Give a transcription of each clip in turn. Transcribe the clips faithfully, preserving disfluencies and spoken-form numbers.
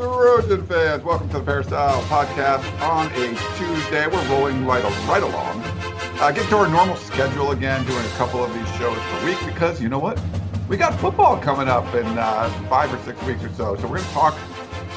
Trojan fans, welcome to the Peristyle Podcast on a Tuesday. We're rolling right, right along. Uh, getting to our normal schedule again, doing a couple of these shows per week because, you know what, we got football coming up in uh, five or six weeks or so. So we're going to talk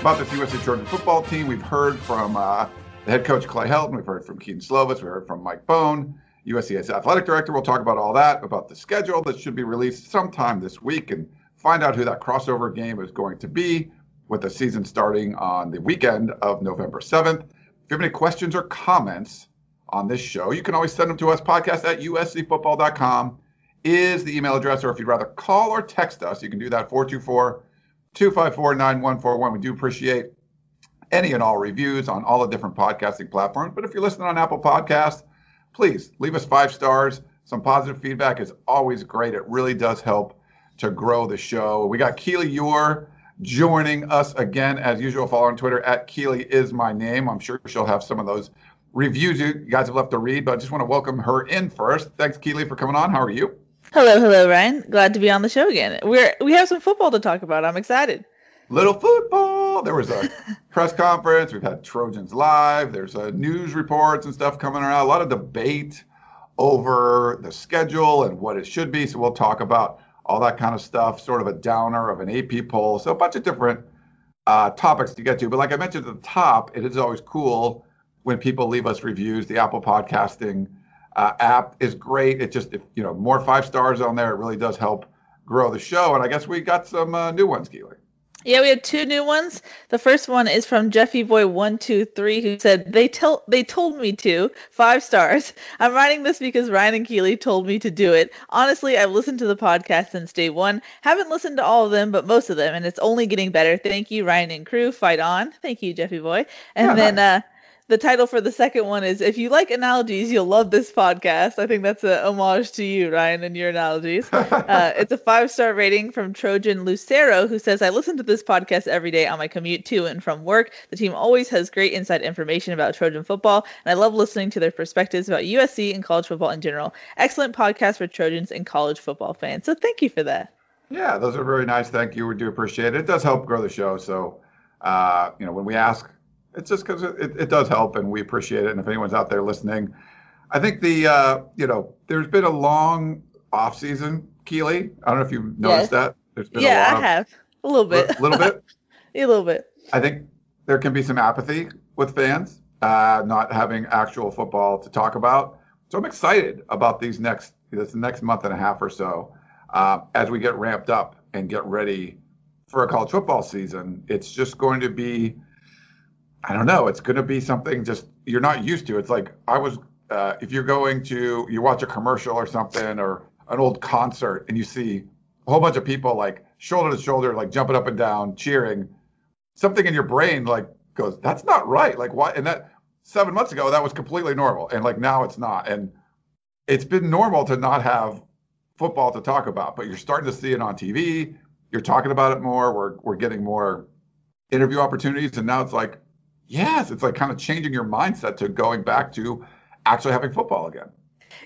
about this U S C Trojan football team. We've heard from uh, the head coach, Clay Helton. We've heard from Keaton Slovis. We heard from Mike Bohn, U S C S athletic director. We'll talk about all that, about the schedule that should be released sometime this week and find out who that crossover game is going to be, with the season starting on the weekend of November seventh. If you have any questions or comments on this show, you can always send them to us. Podcast at U S C football dot com is the email address, or if you'd rather call or text us, you can do that, four two four, two five four, nine one four one. We do appreciate any and all reviews on all the different podcasting platforms. But if you're listening on Apple Podcasts, please leave us five stars. Some positive feedback is always great. It really does help to grow the show. We got Keely Eure joining us again, as usual. Follow on Twitter at Keely is my name. I'm sure she'll have some of those reviews you guys have left to read, but I just want to welcome her in first. Thanks, Keely, for coming on. How are you? Hello, hello, Ryan. Glad to be on the show again. We're we have some football to talk about. I'm excited. Little football. There was a press conference. We've had Trojans Live. There's uh, news reports and stuff coming around. A lot of debate over the schedule and what it should be. So we'll talk about all that kind of stuff, sort of a downer of an A P poll. So a bunch of different uh, topics to get to. But like I mentioned at the top, it is always cool when people leave us reviews. The Apple Podcasting uh, app is great. It just, if, you know, more five stars on there. It really does help grow the show. And I guess we got some uh, new ones, Keely. Yeah, we had two new ones. The first one is from Jeffy Boy one two three, who said, they tell they told me to, five stars. I'm writing this because Ryan and Keely told me to do it. Honestly, I've listened to the podcast since day one. Haven't listened to all of them, but most of them, and it's only getting better. Thank you, Ryan and crew. Fight on. Thank you, Jeffy Boy. And yeah, then nice. uh, the title for the second one is, if you like analogies, you'll love this podcast. I think that's a homage to you, Ryan, and your analogies. Uh, it's a five-star rating from Trojan Lucero, who says, I listen to this podcast every day on my commute to and from work. The team always has great inside information about Trojan football, and I love listening to their perspectives about U S C and college football in general. Excellent podcast for Trojans and college football fans. So thank you for that. Yeah, those are very nice. Thank you. We do appreciate it. It does help grow the show. So, uh, you know, when we ask, it's just because it, it does help, and we appreciate it. And if anyone's out there listening, I think the, uh, you know, there's been a long off season, Keely. I don't know if you've noticed yes. that. There's been yeah, a lot I have. A little bit. A little bit? A little bit. I think there can be some apathy with fans, uh, not having actual football to talk about. So I'm excited about these next, this next month and a half or so, uh, as we get ramped up and get ready for a college football season. It's just going to be, I don't know. It's going to be something just you're not used to. It's like I was uh, if you're going to you watch a commercial or something or an old concert and you see a whole bunch of people like shoulder to shoulder, like jumping up and down, cheering. Something in your brain like goes, that's not right. Like why? And that seven months ago, that was completely normal. And like now it's not. And it's been normal to not have football to talk about. But you're starting to see it on T V. You're talking about it more. We're we're getting more interview opportunities. And now it's like, yes, it's like kind of changing your mindset to going back to actually having football again.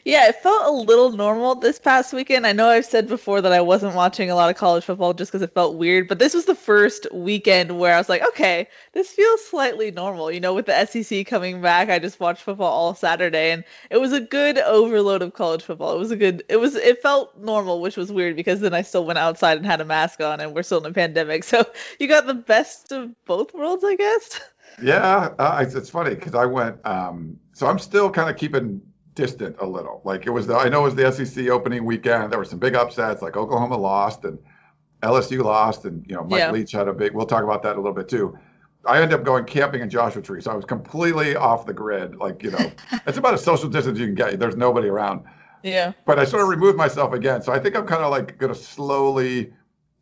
Yeah, it felt a little normal this past weekend. I know I've said before that I wasn't watching a lot of college football just because it felt weird, but this was the first weekend where I was like, okay, this feels slightly normal. You know, with the S E C coming back, I just watched football all Saturday, and it was a good overload of college football. It was a good, it was, it felt normal, which was weird because then I still went outside and had a mask on, and we're still in a pandemic. So you got the best of both worlds, I guess. Yeah, uh, it's, it's funny because I went, um, so I'm still kind of keeping distant a little. Like it was, the, I know it was the S E C opening weekend. There were some big upsets, like Oklahoma lost and L S U lost, and you know Mike yeah. Leach had a big. We'll talk about that a little bit too. I ended up going camping in Joshua Tree, so I was completely off the grid. Like you know, it's about a social distance you can get. There's nobody around. Yeah. But I sort of removed myself again, so I think I'm kind of like going to slowly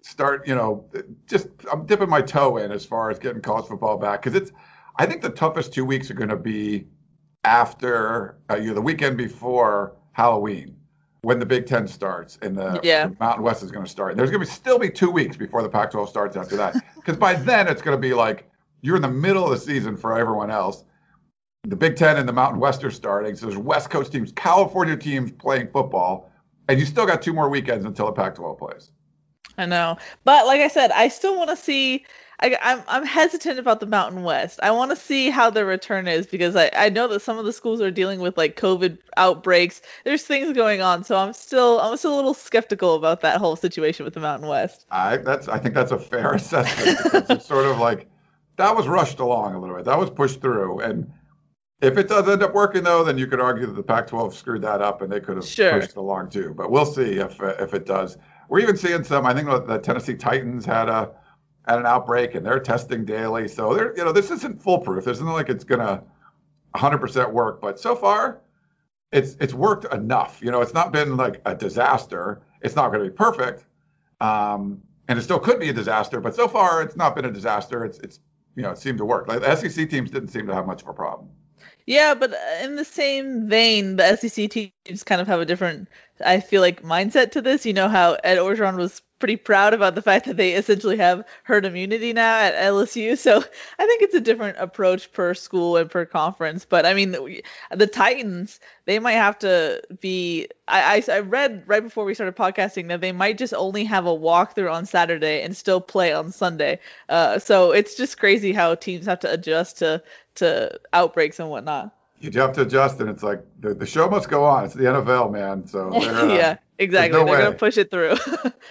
start, you know, just I'm dipping my toe in as far as getting college football back, because it's, I think the toughest two weeks are going to be after uh, you know, the weekend before Halloween, when the Big Ten starts and the, yeah. the Mountain West is going to start. And there's going to be still be two weeks before the Pac twelve starts after that, because by then it's going to be like you're in the middle of the season for everyone else. The Big Ten and the Mountain West are starting, so there's West Coast teams, California teams playing football, and you still got two more weekends until the Pac twelve plays. I know, but like I said, I still want to see. I, I'm I'm hesitant about the Mountain West. I want to see how the return is, because I, I know that some of the schools are dealing with like COVID outbreaks. There's things going on, so I'm still I'm still a little skeptical about that whole situation with the Mountain West. I that's I think that's a fair assessment. It's sort of like that was rushed along a little bit. That was pushed through, and if it does end up working though, then you could argue that the Pac twelve screwed that up and they could have sure. pushed it along too. But we'll see if if it does. We're even seeing some. I think the Tennessee Titans had a. at an outbreak, and they're testing daily. So they're, you know, this isn't foolproof. This isn't like it's going to one hundred percent work, but so far it's, it's worked enough. You know, it's not been like a disaster. It's not going to be perfect. Um, and it still could be a disaster, but so far it's not been a disaster. It's, it's, you know, it seemed to work. Like the S E C teams didn't seem to have much of a problem. Yeah, but in the same vein, the S E C teams kind of have a different, I feel like, mindset to this. You know how Ed Orgeron was pretty proud about the fact that they essentially have herd immunity now at L S U. So I think it's a different approach per school and per conference. But I mean, the, the Titans, they might have to be, I, I, I read right before we started podcasting that they might just only have a walkthrough on Saturday and still play on Sunday. Uh, so it's just crazy how teams have to adjust to, to outbreaks and whatnot. You do have to adjust, and it's like the, the show must go on. It's the N F L, man. So uh, yeah, exactly. No, they're going to push it through.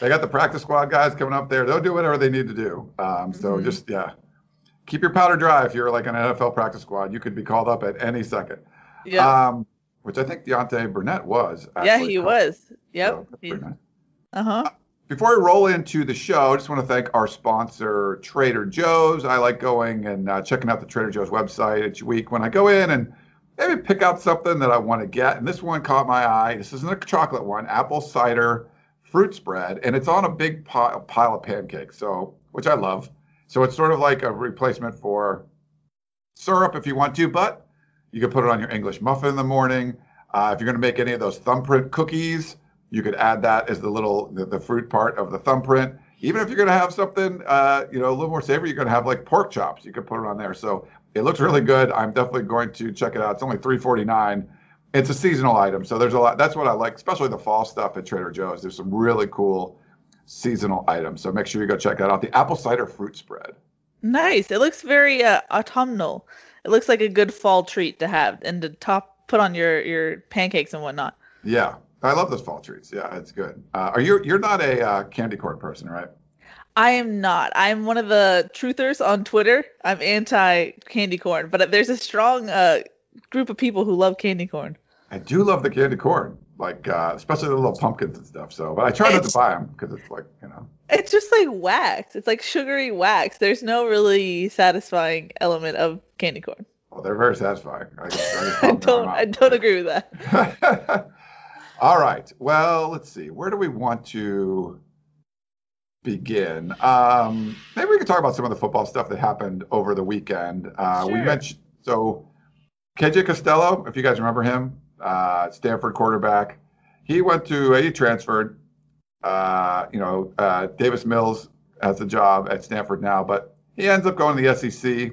They got the practice squad guys coming up there. They'll do whatever they need to do. Um, so mm-hmm. just, yeah, keep your powder dry. If you're like an N F L practice squad, you could be called up at any second. Yeah. Um, which I think Deontay Burnett was. Actually. Yeah, he was. Yep. So he, nice. Uh-huh. Uh, before we roll into the show, I just want to thank our sponsor, Trader Joe's. I like going and uh, checking out the Trader Joe's website each week when I go in and maybe pick out something that I want to get. And this one caught my eye. This isn't a chocolate one, apple cider fruit spread. And it's on a big pile, pile of pancakes, so which I love. So it's sort of like a replacement for syrup if you want to, but you could put it on your English muffin in the morning. Uh, if you're going to make any of those thumbprint cookies, you could add that as the little, the, the fruit part of the thumbprint. Even if you're going to have something, uh, you know, a little more savory, you're going to have like pork chops. You could put it on there. So it looks really good. I'm definitely going to check it out. It's only three forty-nine. It's a seasonal item, so there's a lot. That's what I like, especially the fall stuff at Trader Joe's. There's some really cool seasonal items, so make sure you go check that out. The apple cider fruit spread. Nice. It looks very uh, autumnal. It looks like a good fall treat to have and to top put on your, your pancakes and whatnot. Yeah, I love those fall treats. Yeah, it's good. Uh, are you you're not a uh, candy corn person, right? I am not. I'm one of the truthers on Twitter. I'm anti candy corn, but there's a strong uh, group of people who love candy corn. I do love the candy corn, like uh, especially the little pumpkins and stuff. So, but I try not it's, to buy them because it's like, you know. It's just like wax. It's like sugary wax. There's no really satisfying element of candy corn. Well, they're very satisfying. I, I, I don't. I don't agree with that. All right. Well, let's see. Where do we want to begin? Um, maybe we could talk about some of the football stuff that happened over the weekend. Uh, sure. We mentioned, so K J Costello, if you guys remember him, uh, Stanford quarterback, he went to, he transferred, uh, you know, uh, Davis Mills has a job at Stanford now, but he ends up going to the S E C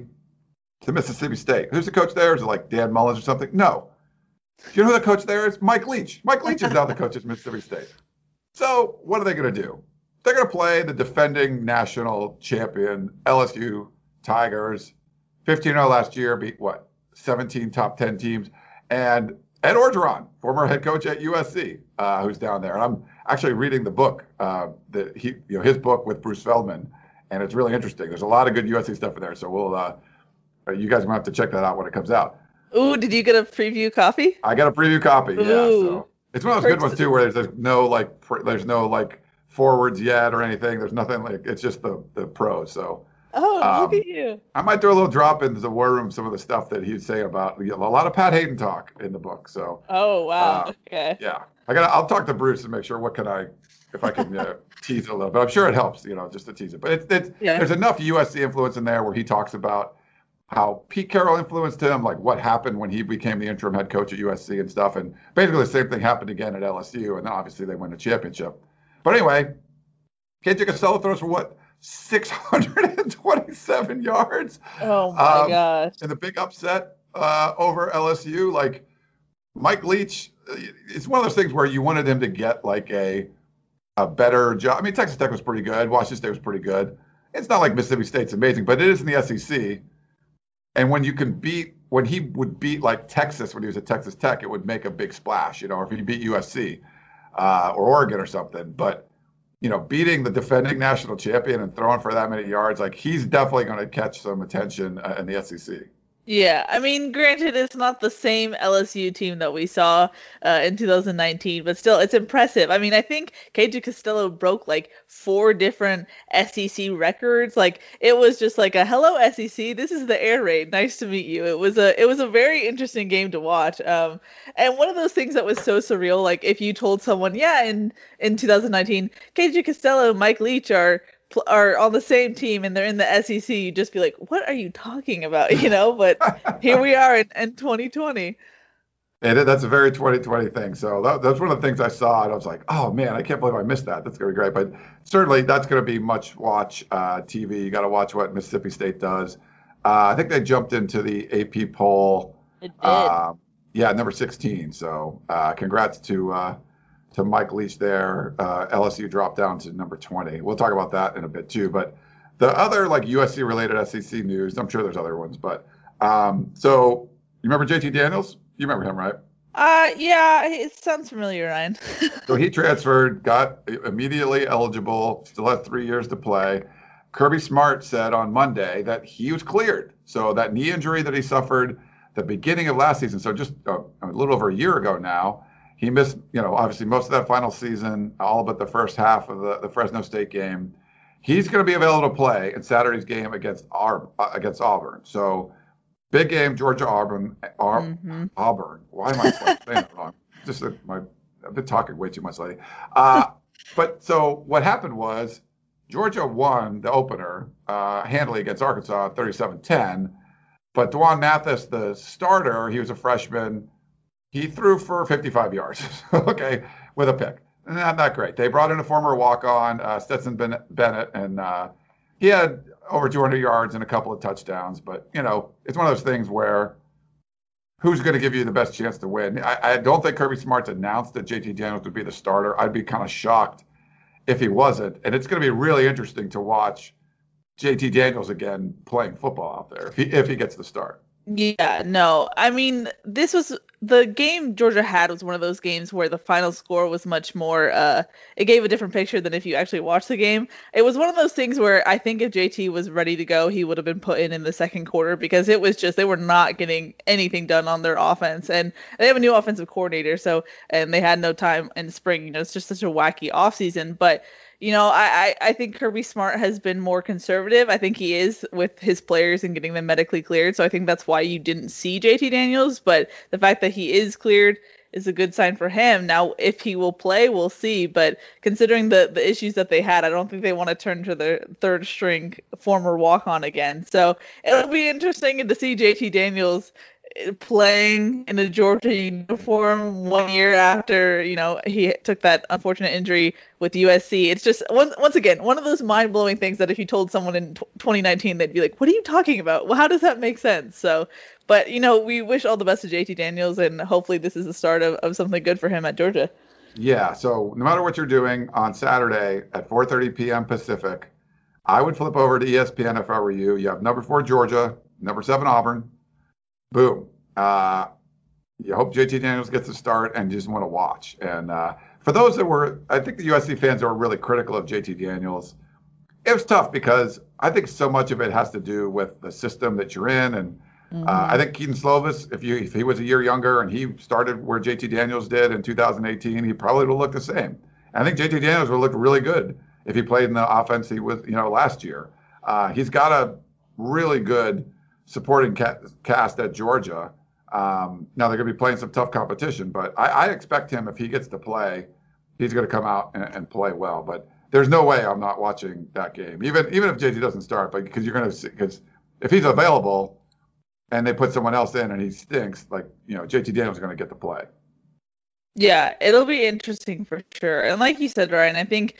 to Mississippi State. Who's the coach there? Is it like Dan Mullins or something? No. Do you know who the coach there is? Mike Leach. Mike Leach is now the coach at Mississippi State. So what are they going to do? They're going to play the defending national champion, L S U Tigers. fifteen and oh last year, beat, what, seventeen top ten teams. And Ed Orgeron, former head coach at U S C, uh, who's down there. And I'm actually reading the book, uh, that he, you know, his book with Bruce Feldman, and it's really interesting. There's a lot of good U S C stuff in there, so we'll, uh, you guys are going to have to check that out when it comes out. Ooh, did you get a preview copy? I got a preview copy, yeah. Ooh. So it's one of those good ones, too, where there's, there's no, like, pr- there's no, like, forwards yet or anything. There's nothing like, it's just the, the pros. So oh, um, look at you. I might do a little drop into the war room, some of the stuff that he'd say about, you know, a lot of Pat Hayden talk in the book. So oh wow, uh, okay, yeah, I gotta I'll talk to Bruce and make sure what can I if I can uh, tease it a little bit. I'm sure it helps, you know, just to tease it. But it's, it's, yeah. there's enough U S C influence in there where he talks about how Pete Carroll influenced him, like what happened when he became the interim head coach at U S C and stuff. And basically the same thing happened again at L S U, and then obviously they win a championship. But anyway, K J Costello throws for what? six hundred twenty-seven yards. Oh, my um, gosh. And the big upset uh, over L S U. Like, Mike Leach, it's one of those things where you wanted him to get, like, a a better job. I mean, Texas Tech was pretty good. Washington State was pretty good. It's not like Mississippi State's amazing, but it is in the S E C. And when you can beat, when he would beat, like, Texas when he was at Texas Tech, it would make a big splash, you know, or if he beat U S C uh, or Oregon or something. But, you know, beating the defending national champion and throwing for that many yards, like, he's definitely going to catch some attention uh, in the S E C. Yeah, I mean, granted, it's not the same L S U team that we saw uh, in two thousand nineteen, but still, it's impressive. I mean, I think K J Costello broke, like, four different S E C records. Like, it was just like a, hello, S E C, this is the air raid. Nice to meet you. It was a it was a very interesting game to watch. Um, and one of those things that was so surreal, like, if you told someone, yeah, in, in twenty nineteen, K J Costello and Mike Leach are are on the same team and they're in the S E C, you just be like, what are you talking about? You know, but here we are in, in twenty twenty. And that's a very twenty twenty thing. So that, that's one of the things I saw, and I was like, oh man, I can't believe I missed that. That's going to be great. But certainly that's going to be much watch uh, T V. You got to watch what Mississippi State does. Uh, I think they jumped into the A P poll. It did. Uh, yeah, number sixteen. So uh, congrats to uh, to Mike Leach there. uh, L S U dropped down to number twenty. We'll talk about that in a bit too. But the other, like, U S C-related S E C news, I'm sure there's other ones, but um, so you remember J T Daniels? You remember him, right? Uh, yeah, it sounds familiar, Ryan. So he transferred, got immediately eligible, still had three years to play. Kirby Smart said on Monday that he was cleared. So that knee injury that he suffered the beginning of last season, so just a, a little over a year ago now, he missed, you know, obviously most of that final season, all but the first half of the, the Fresno State game. He's going to be available to play in Saturday's game against Ar- against Auburn. So big game, Georgia Auburn. Ar- mm-hmm. Auburn. Why am I saying that wrong? Just a, my, I've been talking way too much lately. Uh, but so what happened was Georgia won the opener uh, handily against Arkansas, thirty-seven ten. But Dwan Mathis, the starter, he was a freshman. He threw for fifty-five yards, okay, with a pick. Not, not great. They brought in a former walk-on, uh, Stetson Bennett, and uh, he had over two hundred yards and a couple of touchdowns. But, you know, it's one of those things where who's going to give you the best chance to win? I, I don't think Kirby Smart's announced that J T Daniels would be the starter. I'd be kind of shocked if he wasn't. And it's going to be really interesting to watch J T Daniels again playing football out there if he, if he gets the start. Yeah, no. I mean, this was the game Georgia had was one of those games where the final score was much more, uh, it gave a different picture than if you actually watched the game. It was one of those things where I think if J T was ready to go, he would have been put in in the second quarter, because it was just, they were not getting anything done on their offense, and they have a new offensive coordinator. So, and they had no time in spring, you know, it's just such a wacky offseason, but you know, I, I think Kirby Smart has been more conservative. I think he is with his players and getting them medically cleared. So I think that's why you didn't see J T Daniels. But the fact that he is cleared is a good sign for him. Now, if he will play, we'll see. But considering the, the issues that they had, I don't think they want to turn to their third string former walk-on again. So it'll be interesting to see J T Daniels playing in a Georgia uniform one year after, you know, he took that unfortunate injury with U S C. It's just, once, once again, one of those mind-blowing things that if you told someone in twenty nineteen, they'd be like, what are you talking about? Well, how does that make sense? So, but, you know, we wish all the best to J T Daniels, and hopefully this is the start of, of something good for him at Georgia. Yeah, so no matter what you're doing on Saturday at four thirty p.m. Pacific, I would flip over to E S P N if I were you. You have number four, Georgia, number seven, Auburn. Boom. Uh, you hope J T Daniels gets a start and just want to watch. And uh, for those that were, I think the U S C fans that were really critical of J T Daniels, it was tough because I think so much of it has to do with the system that you're in. And mm-hmm. uh, I think Keaton Slovis, if, you, if he was a year younger and he started where J T Daniels did in two thousand eighteen, he probably would have looked the same. And I think J T Daniels would have looked really good if he played in the offense he was, you know, last year. Uh, he's got a really good supporting cast at Georgia. Um, now they're going to be playing some tough competition, but I, I expect him, if he gets to play, he's going to come out and, and play well. But there's no way I'm not watching that game, even even if J T doesn't start, but because you're going to because if he's available and they put someone else in and he stinks, like, you know, J T Daniels is going to get the play. Yeah, it'll be interesting for sure. And like you said, Ryan, I think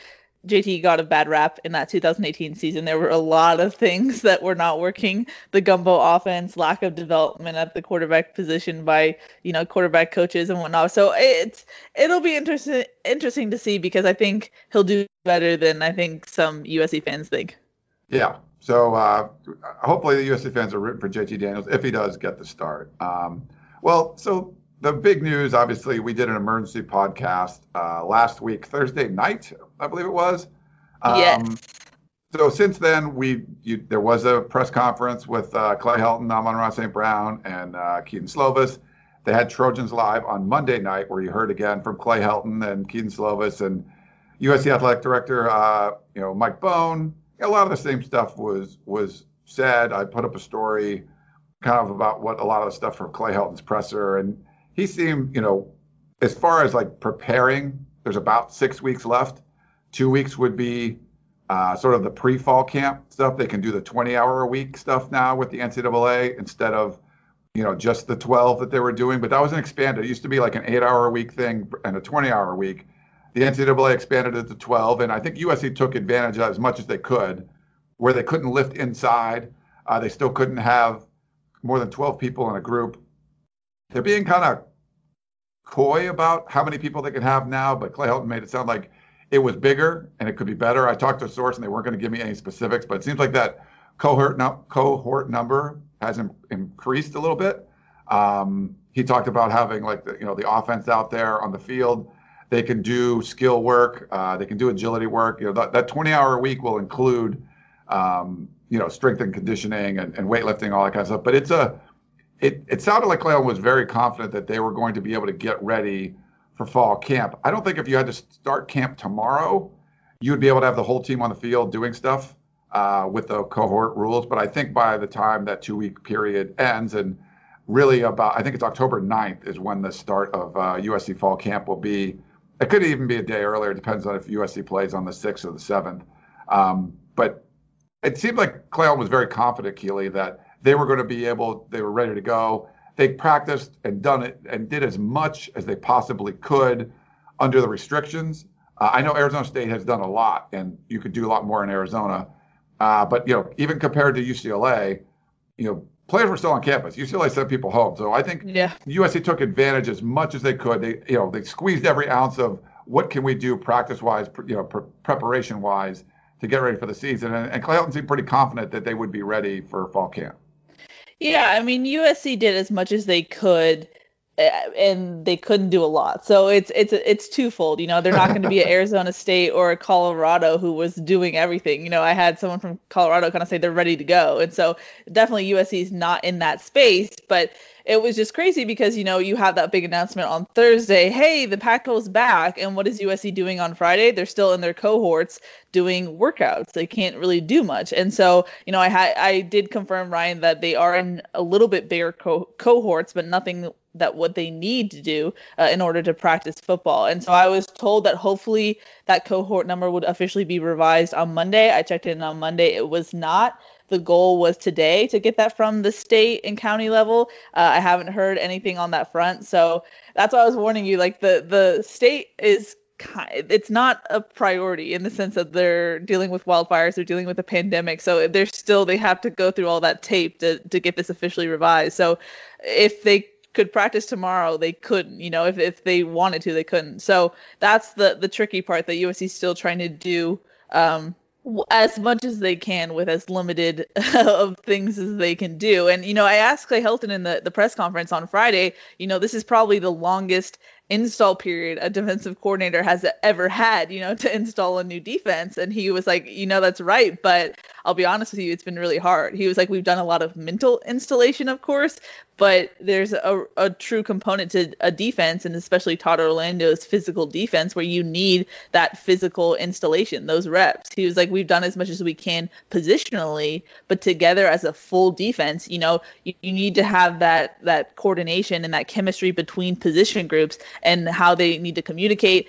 J T got a bad rap in that two thousand eighteen season. There were a lot of things that were not working. The gumbo offense, lack of development at the quarterback position by, you know, quarterback coaches and whatnot. So it's it'll be interesting interesting to see, because I think he'll do better than I think some U S C fans think. Yeah. So uh, hopefully the U S C fans are rooting for J T Daniels if he does get the start. Um, well, so the big news, obviously, we did an emergency podcast uh, last week, Thursday night, I believe it was. Um, yes. So since then, we you, there was a press conference with uh, Clay Helton, Amon-Ra Saint Brown, and uh, Keaton Slovis. They had Trojans Live on Monday night, where you heard again from Clay Helton and Keaton Slovis and U S C Athletic Director, uh, you know, Mike Bohn. A lot of the same stuff was was said. I put up a story kind of about what a lot of the stuff from Clay Helton's presser, and he seemed, you know, as far as like preparing, there's about six weeks left. Two weeks would be uh, sort of the pre-fall camp stuff. They can do the twenty-hour-a-week stuff now with the N C double A instead of, you know, just the twelve that they were doing. But that was an expanded. It used to be like an eight-hour-a-week thing and a twenty-hour-a-week. The N C double A expanded it to twelve, and I think U S C took advantage of that as much as they could, where they couldn't lift inside. Uh, they still couldn't have more than twelve people in a group. They're being kind of coy about how many people they can have now, but Clay Helton made it sound like it was bigger and it could be better. I talked to a source and they weren't going to give me any specifics, but it seems like that cohort no- cohort number has Im- increased a little bit. Um, he talked about having like the, you know, the offense out there on the field. They can do skill work. Uh, they can do agility work. You know, that, that twenty-hour week will include, um, you know, strength and conditioning and, and weightlifting, all that kind of stuff. But it's a It, it sounded like Clay was very confident that they were going to be able to get ready for fall camp. I don't think if you had to start camp tomorrow, you would be able to have the whole team on the field doing stuff uh, with the cohort rules. But I think by the time that two-week period ends, and really about, I think it's October ninth is when the start of uh, U S C fall camp will be. It could even be a day earlier. It depends on if U S C plays on the sixth or the seventh. Um, but it seemed like Clay was very confident, Keely, that they were going to be able, they were ready to go. They practiced and done it and did as much as they possibly could under the restrictions. Uh, I know Arizona State has done a lot, and you could do a lot more in Arizona. Uh, but, you know, even compared to U C L A, you know, players were still on campus. U C L A sent people home. So I think yeah. U S C took advantage as much as they could. They, you know, they squeezed every ounce of what can we do practice-wise, you know, pre- preparation-wise to get ready for the season. And, and Clay Helton seemed pretty confident that they would be ready for fall camp. Yeah, I mean, U S C did as much as they could, and they couldn't do a lot. So it's it's it's twofold. You know, they're not going to be an Arizona State or a Colorado who was doing everything. You know, I had someone from Colorado kind of say they're ready to go. And so definitely U S C is not in that space. But it was just crazy because, you know, you have that big announcement on Thursday. Hey, the Pac twelve is back. And what is U S C doing on Friday? They're still in their cohorts doing workouts. They can't really do much. And so, you know, I had I did confirm, Ryan, that they are in a little bit bigger co- cohorts, but nothing that what they need to do uh, in order to practice football. And so I was told that hopefully that cohort number would officially be revised on Monday. I checked in on Monday. It was not. The goal was today to get that from the state and county level. Uh, I haven't heard anything on that front. So that's why I was warning you, like the, the state is kind, it's not a priority in the sense that they're dealing with wildfires, they're dealing with a pandemic. So they're still, they have to go through all that tape to, to get this officially revised. So if they could practice tomorrow, they couldn't, you know, if, if they wanted to, they couldn't. So that's the, the tricky part that U S C is still trying to do, um, as much as they can with as limited of things as they can do. And, you know, I asked Clay Helton in the, the press conference on Friday, you know, this is probably the longest install period a defensive coordinator has ever had, you know, to install a new defense. And he was like, you know, that's right. But I'll be honest with you, it's been really hard. He was like, we've done a lot of mental installation, of course, but there's a, a true component to a defense, and especially Todd Orlando's physical defense, where you need that physical installation, those reps. He was like, we've done as much as we can positionally, but together as a full defense, you know, you, you need to have that, that coordination and that chemistry between position groups and how they need to communicate.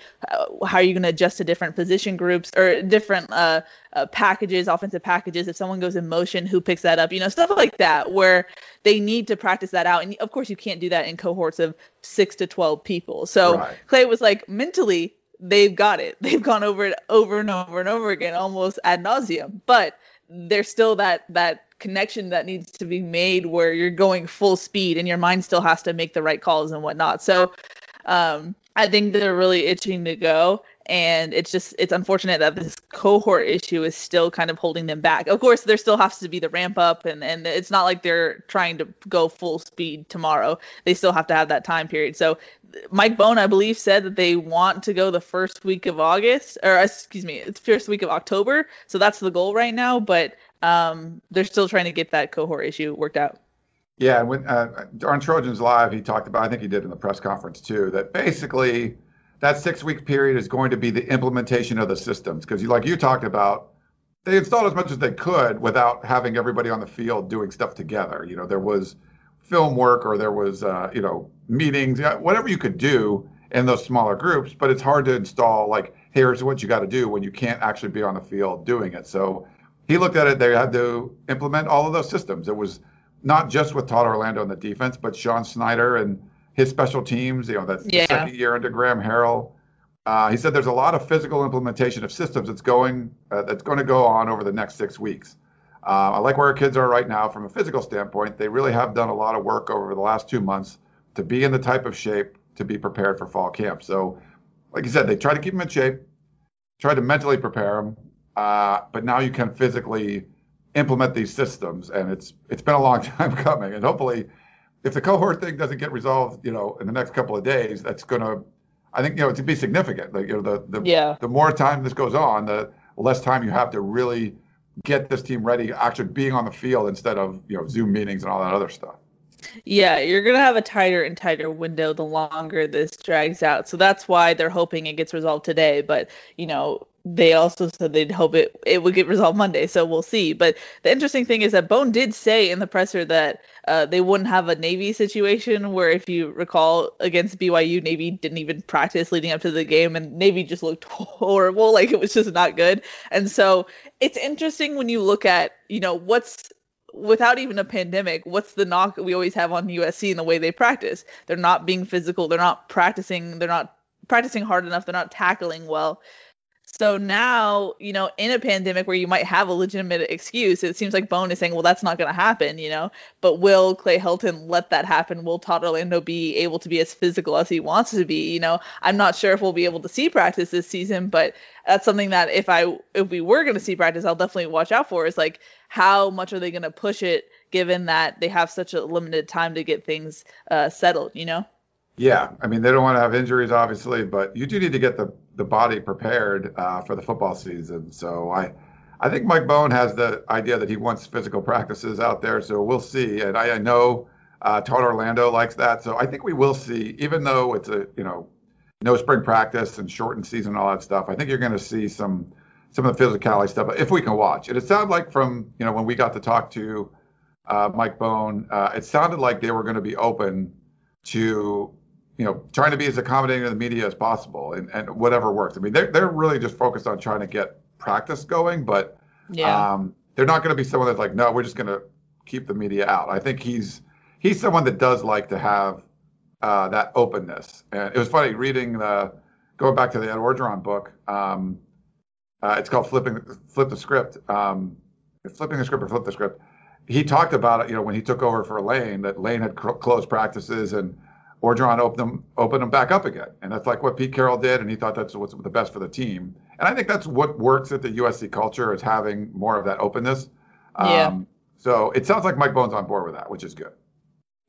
How are you going to adjust to different position groups or different uh, uh, packages, offensive packages? If someone goes in motion, who picks that up? You know, stuff like that, where they need to practice that out. And of course you can't do that in cohorts of six to twelve people. So right. Clay was like, mentally, they've got it. They've gone over it over and over and over again, almost ad nauseum, but there's still that, that connection that needs to be made where you're going full speed and your mind still has to make the right calls and whatnot. So um, I think they're really itching to go. And it's just, it's unfortunate that this cohort issue is still kind of holding them back. Of course, there still has to be the ramp up, and, and it's not like they're trying to go full speed tomorrow. They still have to have that time period. So Mike Bohn, I believe, said that they want to go the first week of August, or excuse me, it's first week of October. So that's the goal right now, but um, they're still trying to get that cohort issue worked out. Yeah. When uh, on Trojans Live, he talked about, I think he did in the press conference too, that basically that six-week period is going to be the implementation of the systems, because, you, like you talked about, they installed as much as they could without having everybody on the field doing stuff together. You know, there was film work, or there was, uh, you know, meetings, whatever you could do in those smaller groups. But it's hard to install, like, here's what you got to do when you can't actually be on the field doing it. So he looked at it. They had to implement all of those systems. It was not just with Todd Orlando on the defense, but Sean Snyder and his special teams, you know, that's yeah. the second year under Graham Harrell. Uh, he said there's a lot of physical implementation of systems that's going uh, that's going to go on over the next six weeks. Uh, I like where our kids are right now from a physical standpoint. They really have done a lot of work over the last two months to be in the type of shape to be prepared for fall camp. So, like you said, they try to keep them in shape, try to mentally prepare them, uh, but now you can physically implement these systems, and it's it's been a long time coming, and hopefully, if the cohort thing doesn't get resolved, you know, in the next couple of days, that's going to, I think, you know, it's going to be significant. Like, you know, the the, yeah. the more time this goes on, the less time you have to really get this team ready, actually being on the field instead of, you know, Zoom meetings and all that other stuff. Yeah, you're going to have a tighter and tighter window the longer this drags out. So that's why they're hoping it gets resolved today. But, you know, they also said they'd hope it, it would get resolved Monday, so we'll see. But the interesting thing is that Bohn did say in the presser that uh, they wouldn't have a Navy situation where, if you recall, against B Y U, Navy didn't even practice leading up to the game, and Navy just looked horrible, like it was just not good. And so it's interesting when you look at, you know, what's, without even a pandemic, what's the knock we always have on U S C and the way they practice? They're not being physical, they're not practicing, they're not practicing hard enough, they're not tackling well. So now, you know, in a pandemic where you might have a legitimate excuse, it seems like Bohn is saying, well, that's not going to happen, you know, but will Clay Helton let that happen? Will Todd Orlando be able to be as physical as he wants to be? You know, I'm not sure if we'll be able to see practice this season, but that's something that if I, if we were going to see practice, I'll definitely watch out for, is like, how much are they going to push it, given that they have such a limited time to get things uh, settled, you know? Yeah, I mean, they don't want to have injuries, obviously, but you do need to get the, the body prepared uh, for the football season. So I I think Mike Bohn has the idea that he wants physical practices out there, so we'll see. And I, I know uh, Todd Orlando likes that, so I think we will see, even though it's a, you know, no spring practice and shortened season and all that stuff, I think you're going to see some some of the physicality stuff, if we can watch. And it sounded like from, you know, when we got to talk to uh, Mike Bohn, uh, it sounded like they were going to be open to, you know, trying to be as accommodating to the media as possible, and, and whatever works. I mean, they're, they're really just focused on trying to get practice going, but yeah. um, they're not going to be someone that's like, no, we're just going to keep the media out. I think he's he's someone that does like to have uh, that openness. And it was funny reading the, going back to the Ed Orgeron book, um, uh, it's called Flipping Flip the Script, um, Flipping the Script or Flip the Script. He talked about it, you know, when he took over for Lane, that Lane had cr- closed practices and Orgeron opened them, opened them back up again. And that's like what Pete Carroll did, and he thought that's what's the best for the team. And I think that's what works at the U S C culture, is having more of that openness. Yeah. Um, so it sounds like Mike Bohn's on board with that, which is good.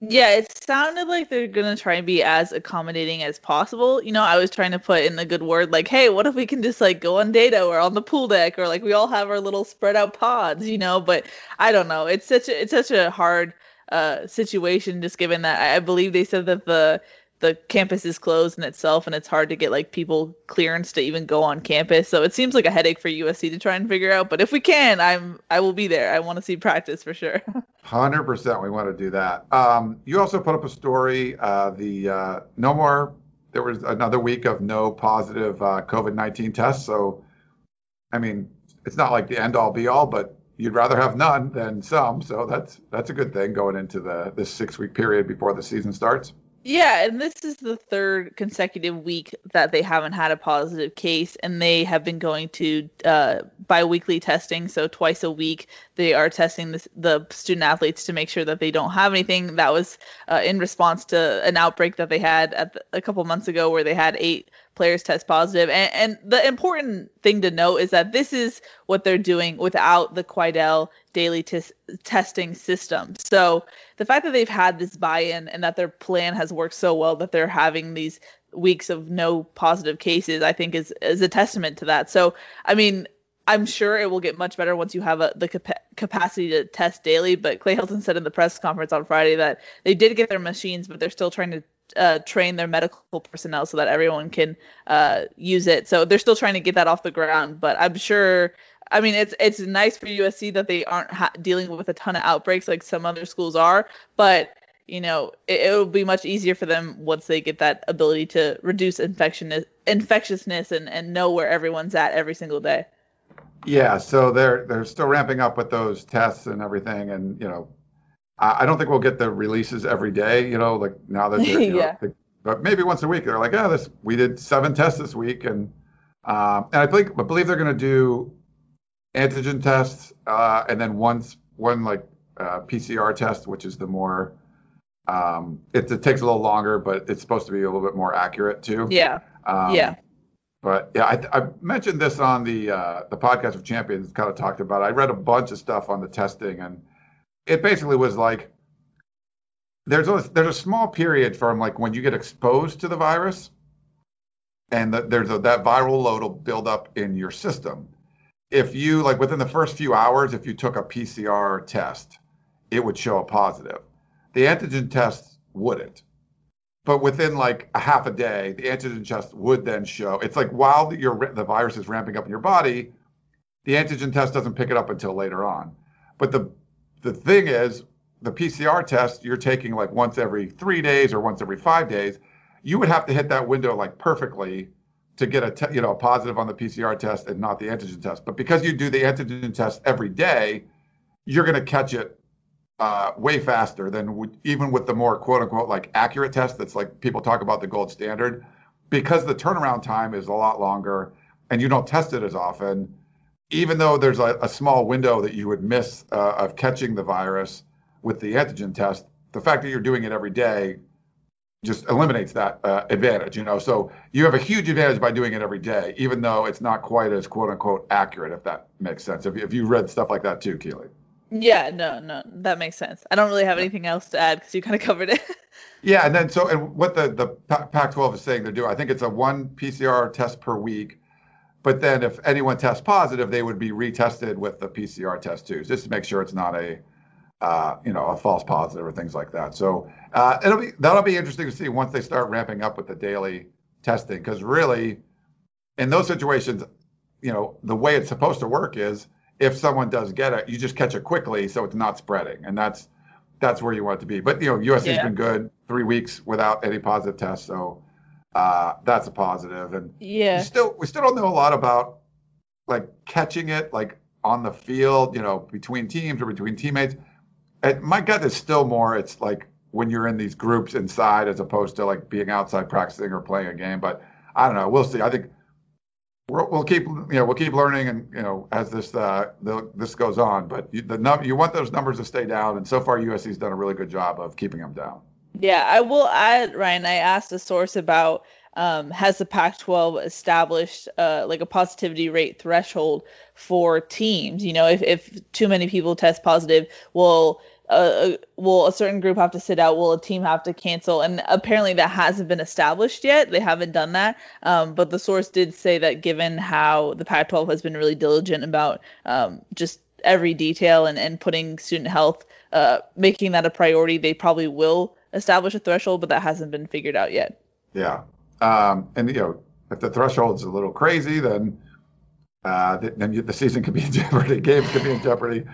Yeah, it sounded like they're going to try and be as accommodating as possible. You know, I was trying to put in the good word, like, hey, what if we can just, like, go on data or on the pool deck, or, like, we all have our little spread out pods, you know? But I don't know. It's such a, it's such a hard uh, situation, just given that I believe they said that the the campus is closed in itself and it's hard to get like people clearance to even go on campus. So it seems like a headache for U S C to try and figure out, but if we can, I'm, I will be there. I want to see practice for sure. one hundred percent. We want to do that. Um, you also put up a story, uh, the, uh, no more, there was another week of no positive, uh, COVID nineteen tests. So, I mean, it's not like the end all be all, but you'd rather have none than some. So that's, that's a good thing going into the, this six week period before the season starts. Yeah, and this is the third consecutive week that they haven't had a positive case, and they have been going to uh, biweekly testing. So twice a week, they are testing the, the student athletes to make sure that they don't have anything. That was uh, in response to an outbreak that they had at the, a couple months ago, where they had eight players test positive. And, and the important thing to note is that this is what they're doing without the Quidel daily t- testing system. So the fact that they've had this buy-in and that their plan has worked so well that they're having these weeks of no positive cases, I think is, is a testament to that. So, I mean, I'm sure it will get much better once you have a, the cap- capacity to test daily. But Clay Helton said in the press conference on Friday that they did get their machines, but they're still trying to uh, train their medical personnel so that everyone can uh, use it. So they're still trying to get that off the ground, but I'm sure... I mean, it's it's nice for U S C that they aren't ha- dealing with a ton of outbreaks like some other schools are, but, you know, it, it will be much easier for them once they get that ability to reduce infection infectiousness and, and know where everyone's at every single day. Yeah, so they're they're still ramping up with those tests and everything, and, you know, I, I don't think we'll get the releases every day, you know, like now that they're, you yeah. know, they, but maybe once a week they're like, oh, this we did seven tests this week, and um, and I think I believe they're going to do antigen tests, uh, and then once one like uh, P C R test, which is the more, um, it, it takes a little longer, but it's supposed to be a little bit more accurate too. Yeah. Um, yeah. But yeah, I, I mentioned this on the uh, the podcast of Champions, kind of talked about it. I read a bunch of stuff on the testing, and it basically was like there's a, there's a small period from like when you get exposed to the virus, and the, there's a, that viral load will build up in your system. If you, like within the first few hours, if you took a P C R test, it would show a positive. The antigen tests wouldn't. But within like a half a day, the antigen test would then show. It's like while your the virus is ramping up in your body, the antigen test doesn't pick it up until later on. But the the thing is, the P C R test, you're taking like once every three days or once every five days. You would have to hit that window like perfectly to get a te- you know a positive on the P C R test and not the antigen test. But because you do the antigen test every day, you're going to catch it uh, way faster than w- even with the more quote unquote like accurate test that's like people talk about the gold standard, because the turnaround time is a lot longer and you don't test it as often. Even though there's a, a small window that you would miss uh, of catching the virus with the antigen test, the fact that you're doing it every day just eliminates that uh, advantage, you know. So you have a huge advantage by doing it every day, even though it's not quite as quote unquote accurate, if that makes sense. If, if you read stuff like that too, Keely. Yeah, no, no, that makes sense. I don't really have anything else to add because you kind of covered it. Yeah, and then so and what the, the Pac twelve is saying they're doing, I think it's a one P C R test per week, but then if anyone tests positive, they would be retested with the P C R test too, just to make sure it's not a Uh, you know, a false positive or things like that. So uh, it'll be that'll be interesting to see once they start ramping up with the daily testing, because really, in those situations, you know, the way it's supposed to work is if someone does get it, you just catch it quickly so it's not spreading, and that's that's where you want it to be. But you know, U S C's yeah. been good three weeks without any positive tests, so uh, that's a positive. And yeah, we still we still don't know a lot about like catching it like on the field, you know, between teams or between teammates. It, my gut is still more, it's like when you're in these groups inside as opposed to like being outside practicing or playing a game. But I don't know. We'll see. I think we're, we'll keep, you know, we'll keep learning and, you know, as this uh, the, this goes on. But you, the num- you want those numbers to stay down. And so far, U S C's done a really good job of keeping them down. Yeah, I will add, Ryan, I asked a source about Um, has the Pac twelve established uh, like a positivity rate threshold for teams? You know, if, if too many people test positive, will uh, will a certain group have to sit out? Will a team have to cancel? And apparently that hasn't been established yet. They haven't done that. Um, but the source did say that given how the Pac twelve has been really diligent about um, just every detail and, and putting student health, uh, making that a priority. They probably will establish a threshold, but that hasn't been figured out yet. Yeah. Um, and, you know, if the threshold's a little crazy, then uh, the, then you, the season could be in jeopardy. Games could be in jeopardy.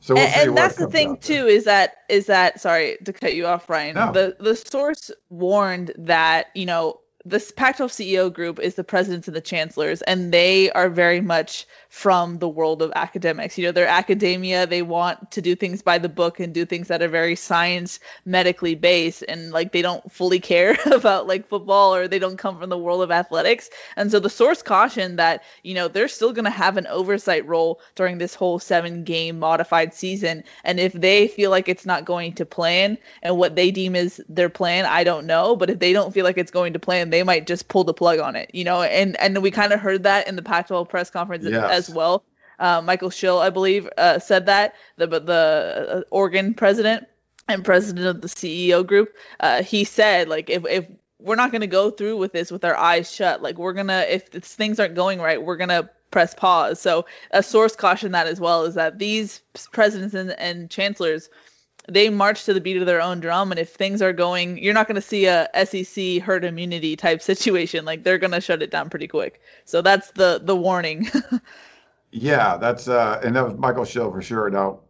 So we'll and, see and that's the thing too, is that is that sorry to cut you off, Ryan. No. The the source warned that, you know, this Pac twelve C E O group is the presidents and the chancellors, and they are very much from the world of academics. You know, they're academia. They want to do things by the book and do things that are very science, medically based, and like they don't fully care about like football, or they don't come from the world of athletics. And so the source cautioned that, you know, they're still going to have an oversight role during this whole seven game modified season. And if they feel like it's not going to plan, and what they deem is their plan, I don't know, but if they don't feel like it's going to plan, they might just pull the plug on it, you know, and, and we kind of heard that in the Pac twelve press conference yes. as well. Uh, Michael Schill, I believe, uh, said that, the the Oregon president and president of the C E O group, uh, he said, like, if, if we're not going to go through with this with our eyes shut, like we're going to, if it's, things aren't going right, we're going to press pause. So a source cautioned that as well, is that these presidents and, and chancellors, they march to the beat of their own drum. And if things are going, you're not going to see a S E C herd immunity type situation. Like they're going to shut it down pretty quick. So that's the, the warning. yeah, that's uh, and that was Michael Schill for sure. Now,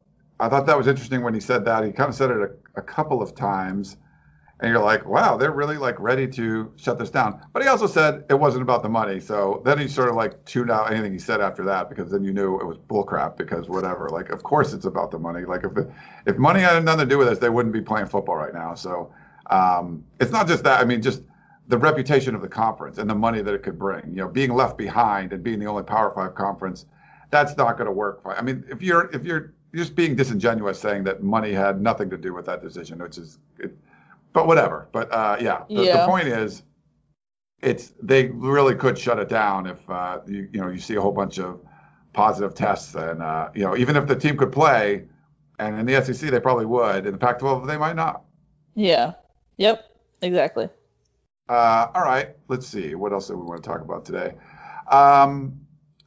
I thought that was interesting when he said that. He kind of said it a, a couple of times, and you're like, wow, they're really like ready to shut this down. But he also said it wasn't about the money. So then he sort of like tuned out anything he said after that, because then you knew it was bullcrap, because whatever, like, of course it's about the money. Like if, it, if money had nothing to do with this, they wouldn't be playing football right now. So um, it's not just that. I mean, just the reputation of the conference and the money that it could bring, you know, being left behind and being the only Power Five conference, that's not going to work. I mean, if you're, if you're just being disingenuous saying that money had nothing to do with that decision, which is, it, but whatever. But uh, yeah, the, yeah, the point is, it's they really could shut it down if uh, you you know you see a whole bunch of positive tests, and uh, you know, even if the team could play, and in the S E C they probably would, in the Pac twelve they might not. Yeah. Yep. Exactly. Uh, all right. Let's see. What else do we want to talk about today? Um,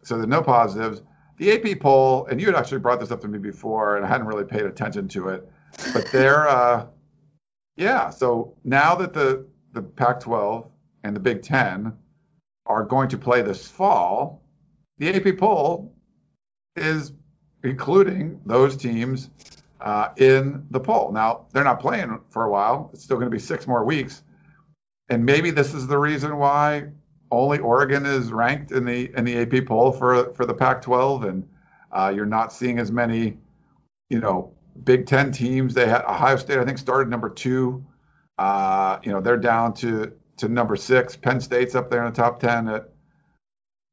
so there's no positives. The A P poll, and you had actually brought this up to me before, and I hadn't really paid attention to it, but they're. Uh, Yeah, so now that the, the Pac twelve and the Big Ten are going to play this fall, the A P poll is including those teams uh, in the poll. Now, they're not playing for a while. It's still going to be six more weeks. And maybe this is the reason why only Oregon is ranked in the in the A P poll for, for the Pac twelve, and uh, you're not seeing as many, you know, Big Ten teams. They had Ohio State, I think, started number two. Uh, you know, they're down to, to number six. Penn State's up there in the top ten at,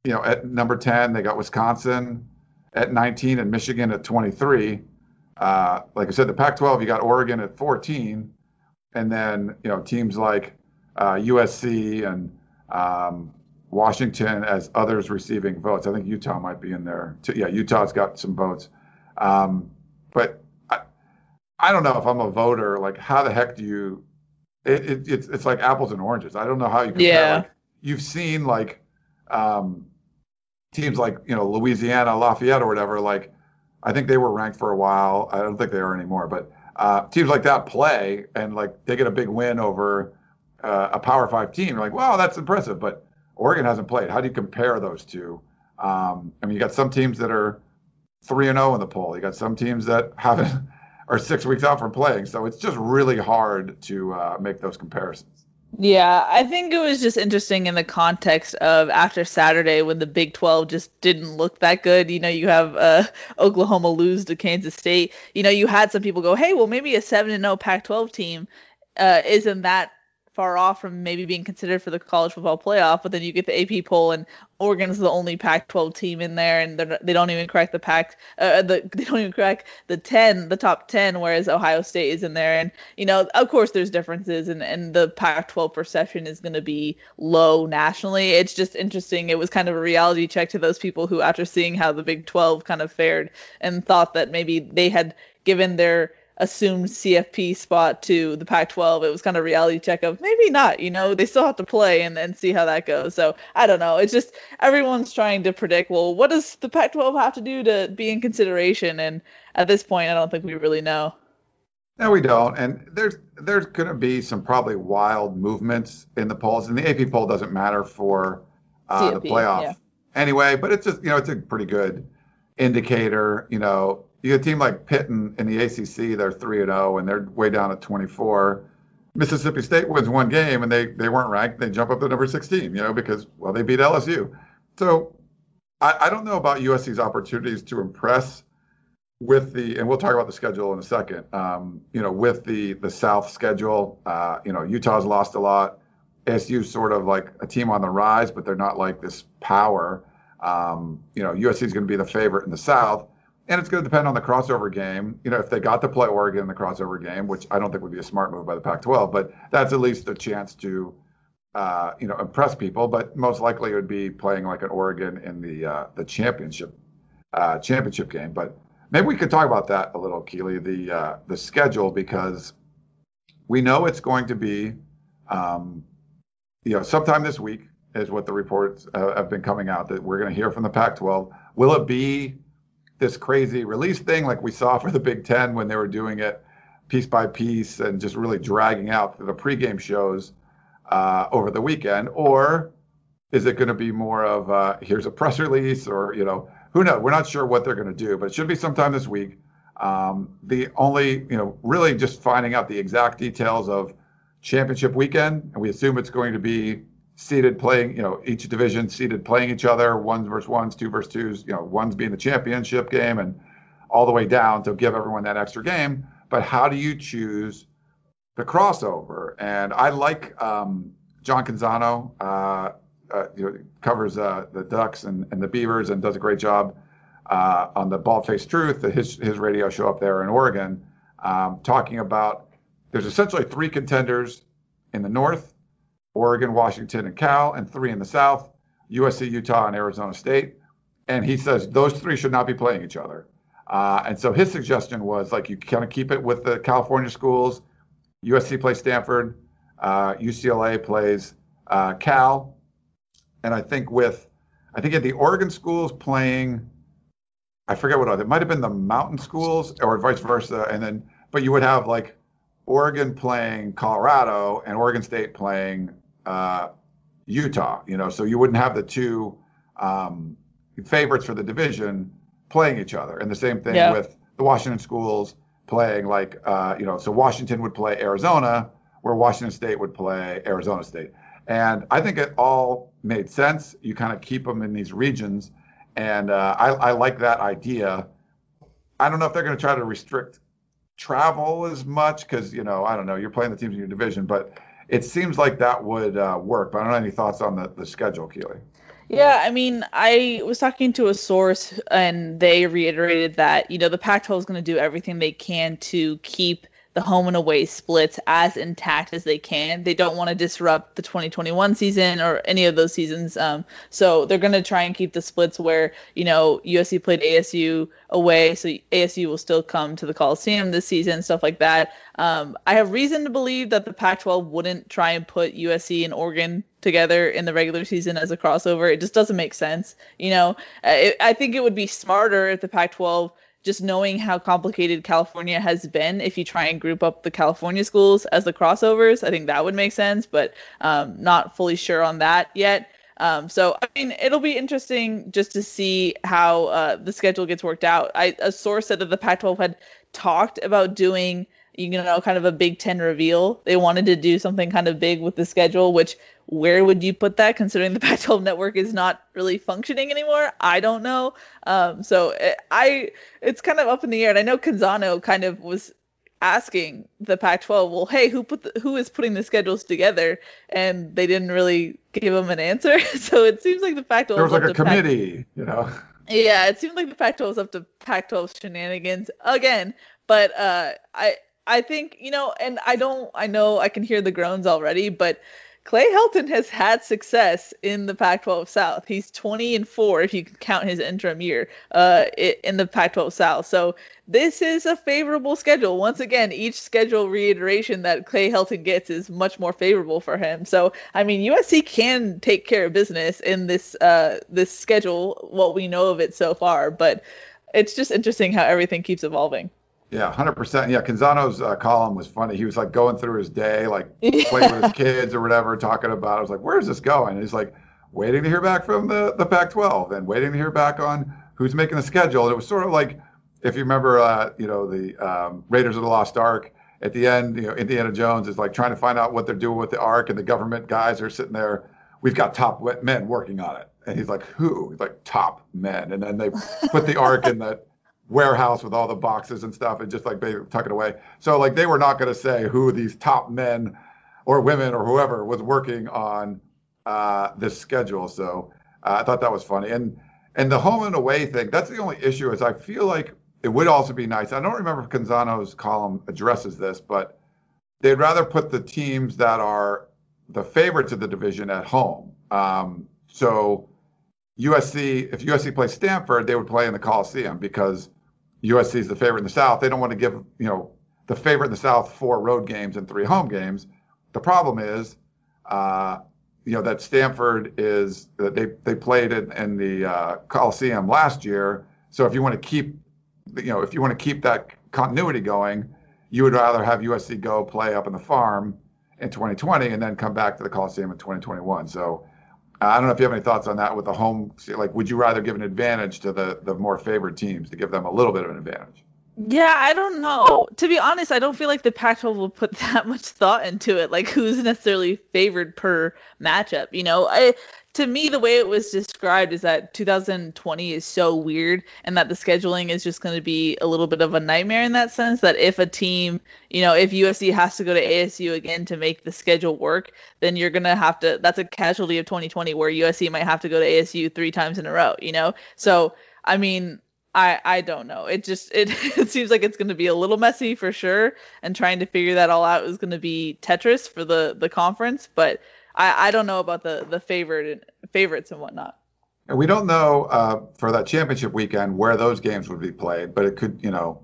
you know, at number ten. They got Wisconsin at nineteen and Michigan at twenty-three. Uh, like I said, the Pac twelve, you got Oregon at fourteen. And then, you know, teams like uh, U S C and um, Washington as others receiving votes. I think Utah might be in there too. Yeah, Utah's got some votes. Um, but I don't know if I'm a voter, like how the heck do you, it, it, it's it's like apples and oranges. I don't know how you compare. Yeah. Like, you've seen like um, teams like, you know, Louisiana, Lafayette or whatever, like I think they were ranked for a while. I don't think they are anymore, but uh, teams like that play and like they get a big win over uh, a Power Five team. You're like, wow, that's impressive, but Oregon hasn't played. How do you compare those two? Um, I mean, you got some teams that are three and oh in the poll. You got some teams that haven't, or six weeks out from playing. So it's just really hard to uh, make those comparisons. Yeah, I think it was just interesting in the context of after Saturday when the Big twelve just didn't look that good. You know, you have uh, Oklahoma lose to Kansas State. You know, you had some people go, hey, well, maybe a seven and oh Pac twelve team uh, isn't that far off from maybe being considered for the college football playoff, but then you get the A P poll and Oregon's the only Pac twelve team in there, and they don't even crack the Pac, uh, the they don't even crack the ten, the top ten, whereas Ohio State is in there. And you know, of course, there's differences, and and the Pac twelve perception is going to be low nationally. It's just interesting. It was kind of a reality check to those people who, after seeing how the Big twelve kind of fared, and thought that maybe they had given their assumed C F P spot to the Pac twelve, it was kind of a reality check of maybe not, you know, they still have to play and then see how that goes. So I don't know. It's just everyone's trying to predict, well, what does the Pac twelve have to do to be in consideration? And at this point, I don't think we really know. No, we don't. And there's there's going to be some probably wild movements in the polls. And the A P poll doesn't matter for uh, C F P, the playoff yeah. anyway, but it's just, you know, it's a pretty good indicator. You know, you get a team like Pitt in, in the A C C, they're three and oh, and they're way down at twenty-four. Mississippi State wins one game, and they, they weren't ranked. They jump up to number sixteen, you know, because, well, they beat L S U. So I, I don't know about U S C's opportunities to impress with the, and we'll talk about the schedule in a second, um, you know, with the the South schedule. Uh, you know, Utah's lost a lot. S U's sort of like a team on the rise, but they're not like this power. Um, you know, U S C's going to be the favorite in the South. And it's going to depend on the crossover game. You know, if they got to play Oregon in the crossover game, which I don't think would be a smart move by the Pac twelve, but that's at least a chance to, uh, you know, impress people. But most likely it would be playing like an Oregon in the uh, the championship uh, championship game. But maybe we could talk about that a little, Keely, the uh, the schedule, because we know it's going to be, um, you know, sometime this week is what the reports uh, have been coming out that we're going to hear from the Pac twelve. Will it be this crazy release thing like we saw for the Big Ten when they were doing it piece by piece and just really dragging out the pregame shows uh, over the weekend? Or is it going to be more of uh, here's a press release, or, you know, who knows? We're not sure what they're going to do, but it should be sometime this week. Um, the only, you know, really just finding out the exact details of championship weekend. And we assume it's going to be seeded playing, you know, each division seeded playing each other, ones versus ones, two versus twos, you know, ones being the championship game and all the way down to give everyone that extra game. But how do you choose the crossover? And I like um, John Canzano, uh, uh, you know, covers uh, the Ducks and, and the Beavers and does a great job uh, on the Bald Faced Truth, his, his radio show up there in Oregon, um, talking about there's essentially three contenders in the North: Oregon, Washington, and Cal, and three in the South, U S C, Utah, and Arizona State. And he says those three should not be playing each other. Uh, and so his suggestion was, like, you kind of keep it with the California schools. U S C plays Stanford, uh, U C L A plays uh, Cal. And I think with, I think at the Oregon schools playing, I forget what other, it might have been the Mountain schools or vice versa. And then, but you would have like Oregon playing Colorado and Oregon State playing Uh, Utah, you know, so you wouldn't have the two um, favorites for the division playing each other. And the same thing yeah. with the Washington schools playing like, uh, you know, so Washington would play Arizona, where Washington State would play Arizona State. And I think it all made sense. You kind of keep them in these regions. And uh, I, I like that idea. I don't know if they're going to try to restrict travel as much because, you know, I don't know, you're playing the teams in your division, but it seems like that would uh, work, but I don't have any thoughts on the, the schedule, Keely. Yeah, I mean, I was talking to a source, and they reiterated that, you know, the Pac twelve is going to do everything they can to keep the home and away splits as intact as they can. They don't want to disrupt the twenty twenty-one season or any of those seasons. Um, so they're going to try and keep the splits where, you know, U S C played A S U away, so A S U will still come to the Coliseum this season, stuff like that. Um, I have reason to believe that the Pac twelve wouldn't try and put U S C and Oregon together in the regular season as a crossover. It just doesn't make sense. You know, I, I think it would be smarter if the Pac twelve, just knowing how complicated California has been, if you try and group up the California schools as the crossovers, I think that would make sense, but um, not fully sure on that yet. Um, so, I mean, it'll be interesting just to see how uh, the schedule gets worked out. I, a source said that the Pac twelve had talked about doing, you know, kind of a Big Ten reveal. They wanted to do something kind of big with the schedule, which where would you put that considering the Pac twelve network is not really functioning anymore? I don't know. Um, so it, I, it's kind of up in the air. And I know Canzano kind of was asking the Pac twelve, well, hey, who put the, who is putting the schedules together? And they didn't really give him an answer. So it seems like the Pac twelve there was like a committee, Pac- you know. Yeah, it seems like the Pac twelve is up to Pac twelve shenanigans again. But uh, I I think, you know, and I don't, I know I can hear the groans already, but Clay Helton has had success in the Pac twelve South. He's twenty and four if you count his interim year uh, in the Pac twelve South. So this is a favorable schedule. Once again, each schedule reiteration that Clay Helton gets is much more favorable for him. So, I mean, U S C can take care of business in this uh, this schedule, what we know of it so far. But it's just interesting how everything keeps evolving. Yeah, one hundred percent. Yeah, Canzano's uh, column was funny. He was, like, going through his day, like, yeah. playing with his kids or whatever, talking about it. I was like, where is this going? And he's, like, waiting to hear back from the, the Pac twelve and waiting to hear back on who's making the schedule. And it was sort of like, if you remember, uh, you know, the um, Raiders of the Lost Ark, at the end, you know, Indiana Jones is, like, trying to find out what they're doing with the Ark, and the government guys are sitting there, we've got top men working on it. And he's like, who? He's like, top men. And then they put the Ark in the warehouse with all the boxes and stuff and just like they tuck it away. So like they were not going to say who these top men or women or whoever was working on uh, this schedule. So uh, I thought that was funny. And and the home and away thing, that's the only issue is I feel like it would also be nice. I don't remember if Canzano's column addresses this, but they'd rather put the teams that are the favorites of the division at home. Um, so U S C, if U S C plays Stanford, they would play in the Coliseum because U S C is the favorite in the South. They don't want to give, you know, the favorite in the South four road games and three home games. The problem is, uh, you know, that Stanford is that they they played in, in the uh, Coliseum last year. So if you want to keep, you know, if you want to keep that continuity going, you would rather have U S C go play up in the farm in twenty twenty and then come back to the Coliseum in twenty twenty-one. So I don't know if you have any thoughts on that with the home. Like, would you rather give an advantage to the, the more favored teams to give them a little bit of an advantage? Yeah, I don't know. To be honest, I don't feel like the Pac twelve will put that much thought into it. Like, who's necessarily favored per matchup? You know, I, to me, the way it was described is that two thousand twenty is so weird and that the scheduling is just going to be a little bit of a nightmare in that sense, that if a team, you know, if U S C has to go to A S U again to make the schedule work, then you're going to have to, that's a casualty of twenty twenty where U S C might have to go to A S U three times in a row, you know? So, I mean, I, I don't know. It just it, it seems like it's going to be a little messy for sure, and trying to figure that all out is going to be Tetris for the, the conference. But I, I don't know about the the favorite favorites and whatnot. And we don't know uh, for that championship weekend where those games would be played, but it could, you know,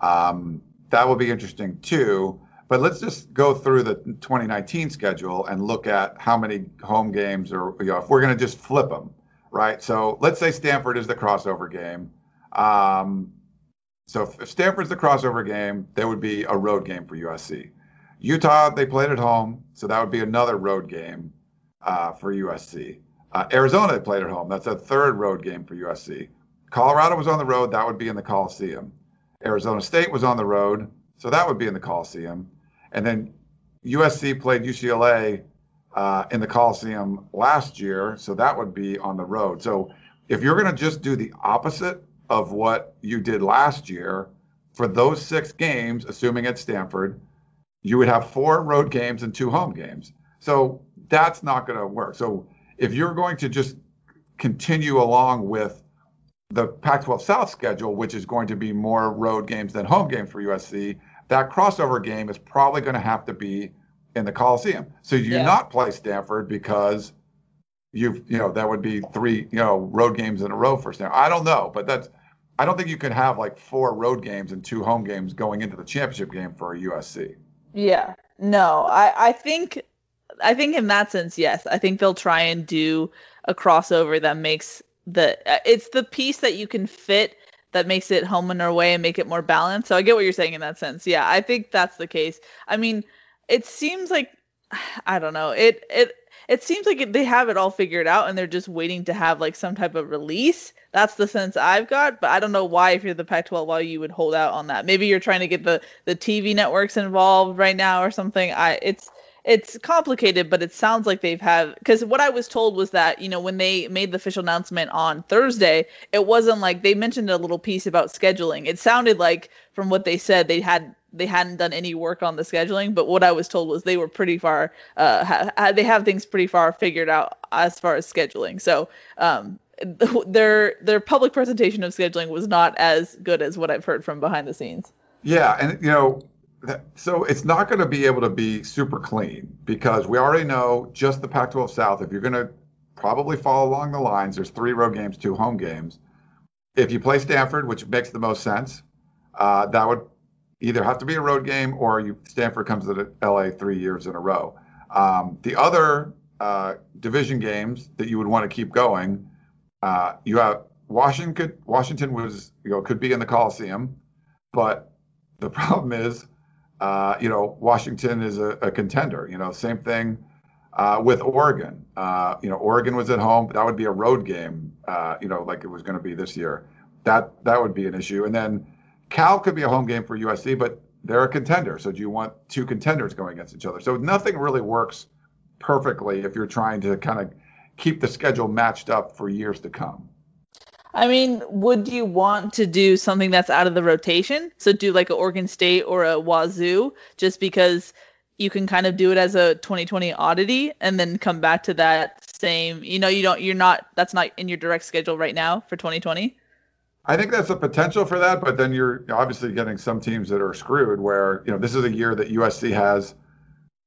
um, that will be interesting too. But let's just go through the twenty nineteen schedule and look at how many home games, or you know, if we're going to just flip them, right? So let's say Stanford is the crossover game. Um, so if Stanford's the crossover game, there would be a road game for U S C. Utah, they played at home, so that would be another road game uh, for U S C. Uh, Arizona, they played at home. That's a third road game for U S C. Colorado was on the road. That would be in the Coliseum. Arizona State was on the road, so that would be in the Coliseum. And then U S C played U C L A uh, in the Coliseum last year, so that would be on the road. So if you're going to just do the opposite of what you did last year for those six games, assuming at Stanford, you would have four road games and two home games. So that's not going to work. So if you're going to just continue along with the Pac twelve South schedule, which is going to be more road games than home games for U S C, that crossover game is probably going to have to be in the Coliseum. So you yeah. not play Stanford because You've, you know, that would be three, you know, road games in a row for Stanford. I don't know, but that's, I don't think you can have like four road games and two home games going into the championship game for U S C. Yeah, no, I, I think, I think in that sense, yes, I think they'll try and do a crossover that makes the, it's the piece that you can fit that makes it home and away and make it more balanced. So I get what you're saying in that sense. Yeah, I think that's the case. I mean, it seems like, I don't know, it, it, It seems like they have it all figured out and they're just waiting to have like some type of release. That's the sense I've got, but I don't know why, if you're the Pac twelve, why you would hold out on that. Maybe you're trying to get the, the T V networks involved right now or something. I it's it's complicated, but it sounds like they've had, because what I was told was that, you know, when they made the official announcement on Thursday, it wasn't like they mentioned a little piece about scheduling. It sounded like from what they said they had They hadn't done any work on the scheduling, but what I was told was they were pretty far. Uh, ha- they have things pretty far figured out as far as scheduling. So um, th- their their public presentation of scheduling was not as good as what I've heard from behind the scenes. Yeah, and you know, So it's not going to be able to be super clean, because we already know just the Pac twelve South, if you're going to probably fall along the lines, there's three road games, two home games. If you play Stanford, which makes the most sense, uh, that would either have to be a road game, or you, Stanford comes to L A three years in a row. Um, the other uh, division games that you would want to keep going, uh, you have Washington. Could, Washington was you know could be in the Coliseum, but the problem is, uh, you know, Washington is a, a contender. You know, same thing uh, with Oregon. Uh, you know, Oregon was at home. That would be a road game. Uh, you know, like it was going to be this year. That that would be an issue. And then Cal could be a home game for U S C, but they're a contender. So do you want two contenders going against each other? So nothing really works perfectly if you're trying to kind of keep the schedule matched up for years to come. I mean, would you want to do something that's out of the rotation? So do like an Oregon State or a Wazoo, just because you can kind of do it as a twenty twenty oddity and then come back to that same, you know, you don't, you're not, that's not in your direct schedule right now for twenty twenty. I think that's a potential for that, but then you're obviously getting some teams that are screwed where, you know, this is a year that U S C has,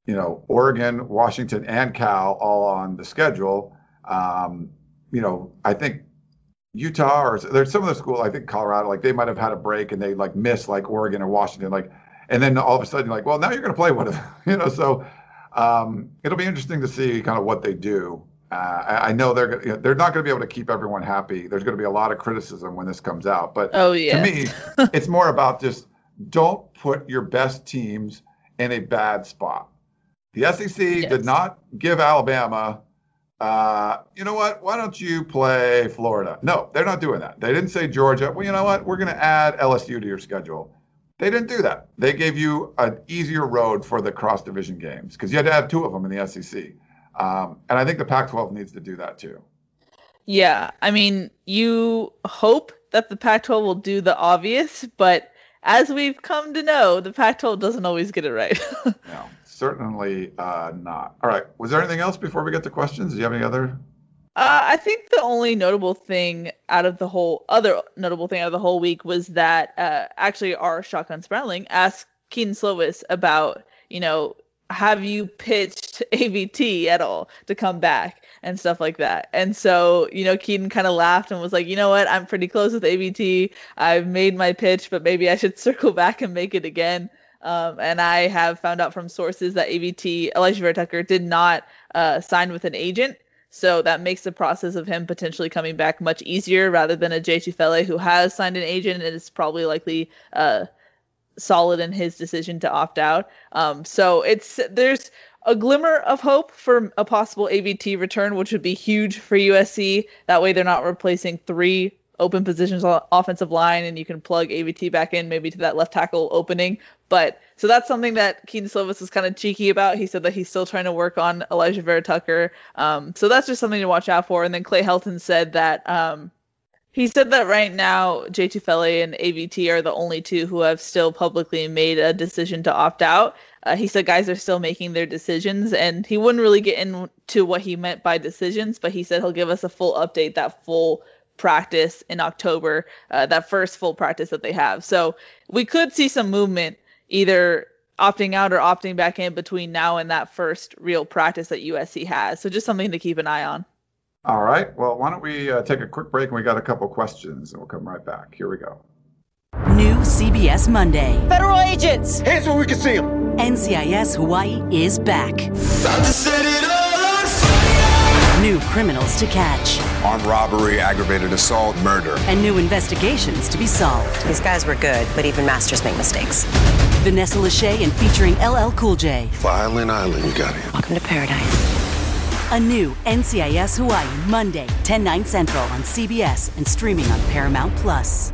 you know, Oregon, Washington, and Cal all on the schedule. Um, you know, I think Utah or there's some of the school, I think Colorado, like they might have had a break and they like missed like Oregon or Washington, like, and then all of a sudden like, well, now you're going to play one of them, you know, so um, it'll be interesting to see kind of what they do. Uh, I, I know they're you know, they're not going to be able to keep everyone happy. There's going to be a lot of criticism when this comes out. But oh, yeah. To me, it's more about just don't put your best teams in a bad spot. The S E C yes. did not give Alabama, uh, you know what, why don't you play Florida? No, they're not doing that. They didn't say Georgia, well, you know what, we're going to add L S U to your schedule. They didn't do that. They gave you an easier road for the cross-division games because you had to have two of them in the S E C. Um, and I think the Pac twelve needs to do that too. Yeah, I mean, you hope that the Pac twelve will do the obvious, but as we've come to know, the Pac twelve doesn't always get it right. No, certainly uh, not. All right, was there anything else before we get to questions? Do you have any other? Uh, I think the only notable thing out of the whole other notable thing out of the whole week was that uh, actually our Shotgun Spratling asked Keaton Slovis about, you know, have you pitched A V T at all to come back and stuff like that? And so, you know, Keaton kind of laughed and was like, you know what? I'm pretty close with A V T. I've made my pitch, but maybe I should circle back and make it again. Um, and I have found out from sources that A V T, Elijah Vera Tucker, did not uh, sign with an agent. So that makes the process of him potentially coming back much easier rather than a Jay Tufele who has signed an agent and is probably likely uh, solid in his decision to opt out. Um, so it's there's a glimmer of hope for a possible A V T return, which would be huge for U S C. That way they're not replacing three open positions on offensive line, and you can plug A V T back in maybe to that left tackle opening. But so that's something that Keaton Slovis was kind of cheeky about. He said that he's still trying to work on Elijah Vera Tucker. Um, so that's just something to watch out for. And then Clay Helton said that um, He said that right now, Jay Tufele and A V T are the only two who have still publicly made a decision to opt out. Uh, he said guys are still making their decisions, and he wouldn't really get into what he meant by decisions, but he said he'll give us a full update, that full practice in October, uh, that first full practice that they have. So we could see some movement, either opting out or opting back in between now and that first real practice that U S C has. So just something to keep an eye on. All right. Well, why don't we uh, take a quick break, and we got a couple questions, and we'll come right back. Here we go. New C B S Monday. Federal agents. Here's where we can see them. N C I S Hawaii is back. Time to set it all on fire. New criminals to catch. Armed robbery, aggravated assault, murder. And new investigations to be solved. These guys were good, but even masters make mistakes. Vanessa Lachey and featuring L L Cool J. Violin Island, you got it. Welcome to paradise. A new N C I S Hawaii, Monday, ten nine Central on C B S and streaming on Paramount Plus.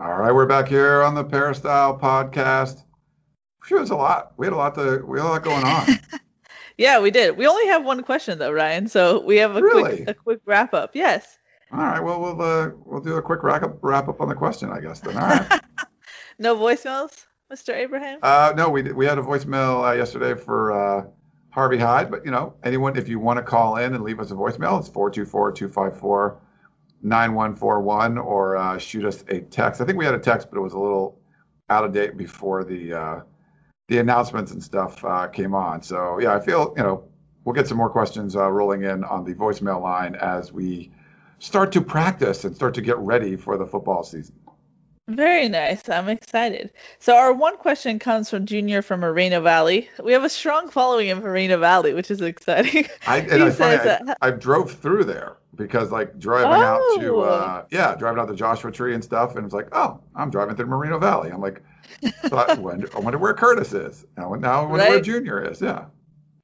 All right, we're back here on the Peristyle Podcast. Sure, it's a lot. We had a lot to. We had a lot going on. Yeah, we did. We only have one question though, Ryan. So we have a really? quick a quick wrap up. Yes. All right. Well, we'll uh, we'll do a quick wrap up wrap up on the question, I guess. Then. All right. No voicemails, Mister Abraham? Uh, no, we we had a voicemail uh, yesterday for uh, Harvey Hyde, but you know, anyone, if you want to call in and leave us a voicemail, it's four two four, two five four, nine one four one or uh, shoot us a text. I think we had a text, but it was a little out of date before the uh, the announcements and stuff uh, came on. So yeah, I feel, you know, we'll get some more questions uh, rolling in on the voicemail line as we start to practice and start to get ready for the football season. Very nice. I'm excited. So our one question comes from Junior from Moreno Valley. We have a strong following in Moreno Valley, which is exciting. I, and I, says, funny, I, I drove through there because like driving oh. out to, uh, yeah, driving out to Joshua Tree and stuff. And it's like, oh, I'm driving through Moreno Valley. I'm like, so I, wonder, I wonder where Curtis is. Now, now I wonder right. where Junior is. Yeah.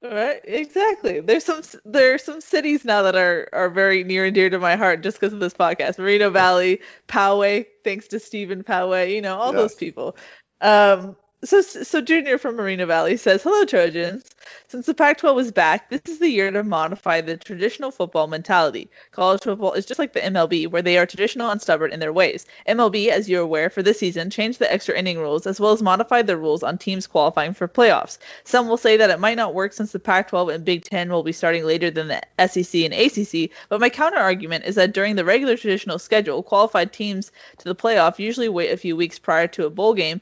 Right. Exactly. There's some, there are some cities now that are, are very near and dear to my heart just because of this podcast. Moreno Valley, Poway, thanks to Stephen Poway, you know, all yes. those people. Um, so, so Junior from Moreno Valley says, hello, Trojans. Since the Pac twelve is back, this is the year to modify the traditional football mentality. College football is just like the M L B, where they are traditional and stubborn in their ways. M L B, as you're aware, for this season, changed the extra inning rules as well as modified the rules on teams qualifying for playoffs. Some will say that it might not work since the Pac twelve and Big Ten will be starting later than the S E C and A C C, but my counter-argument is that during the regular traditional schedule, qualified teams to the playoff usually wait a few weeks prior to a bowl game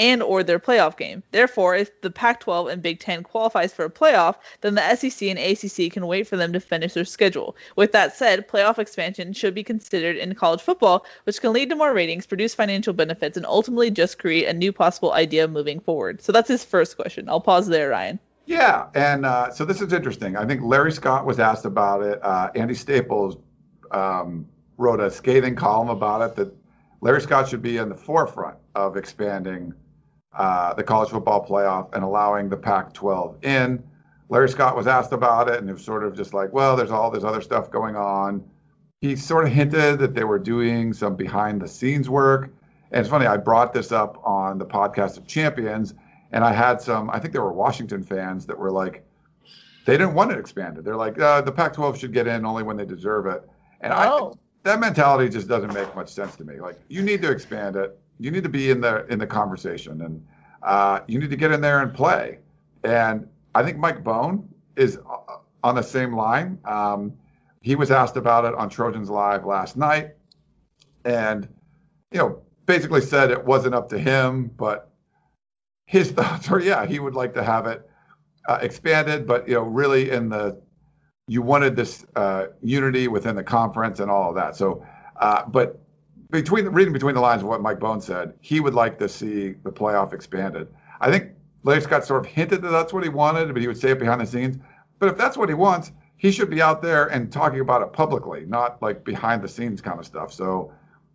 and or their playoff game. Therefore, if the Pac twelve and Big Ten qualifies for a playoff, then the S E C and A C C can wait for them to finish their schedule. With that said, playoff expansion should be considered in college football, which can lead to more ratings, produce financial benefits, and ultimately just create a new possible idea moving forward. So that's his first question. I'll pause there, Ryan. Yeah, and uh, so this is interesting. I think Larry Scott was asked about it. Uh, Andy Staples um, wrote a scathing column about it that Larry Scott should be in the forefront of expanding Uh, the college football playoff and allowing the Pac twelve in. Larry Scott was asked about it and it was sort of just like, well, there's all this other stuff going on. He sort of hinted that they were doing some behind the scenes work. And it's funny, I brought this up on the podcast of Champions and I had some, I think there were Washington fans that were like, they didn't want it expanded. They're like, uh, the Pac twelve should get in only when they deserve it. And oh. I, that mentality just doesn't make much sense to me. Like, you need to expand it. You need to be in the in the conversation, and uh, you need to get in there and play. And I think Mike Bohn is on the same line. Um, he was asked about it on Trojans Live last night, and you know, basically said it wasn't up to him, but his thoughts are, yeah, he would like to have it uh, expanded, but you know, really in the you wanted this uh, unity within the conference and all of that. So, uh, but. Between reading between the lines of what Mike Bohn said, he would like to see the playoff expanded. I think Larry Scott sort of hinted that that's what he wanted, but he would say it behind the scenes. But if that's what he wants, he should be out there and talking about it publicly, not like behind the scenes kind of stuff. So,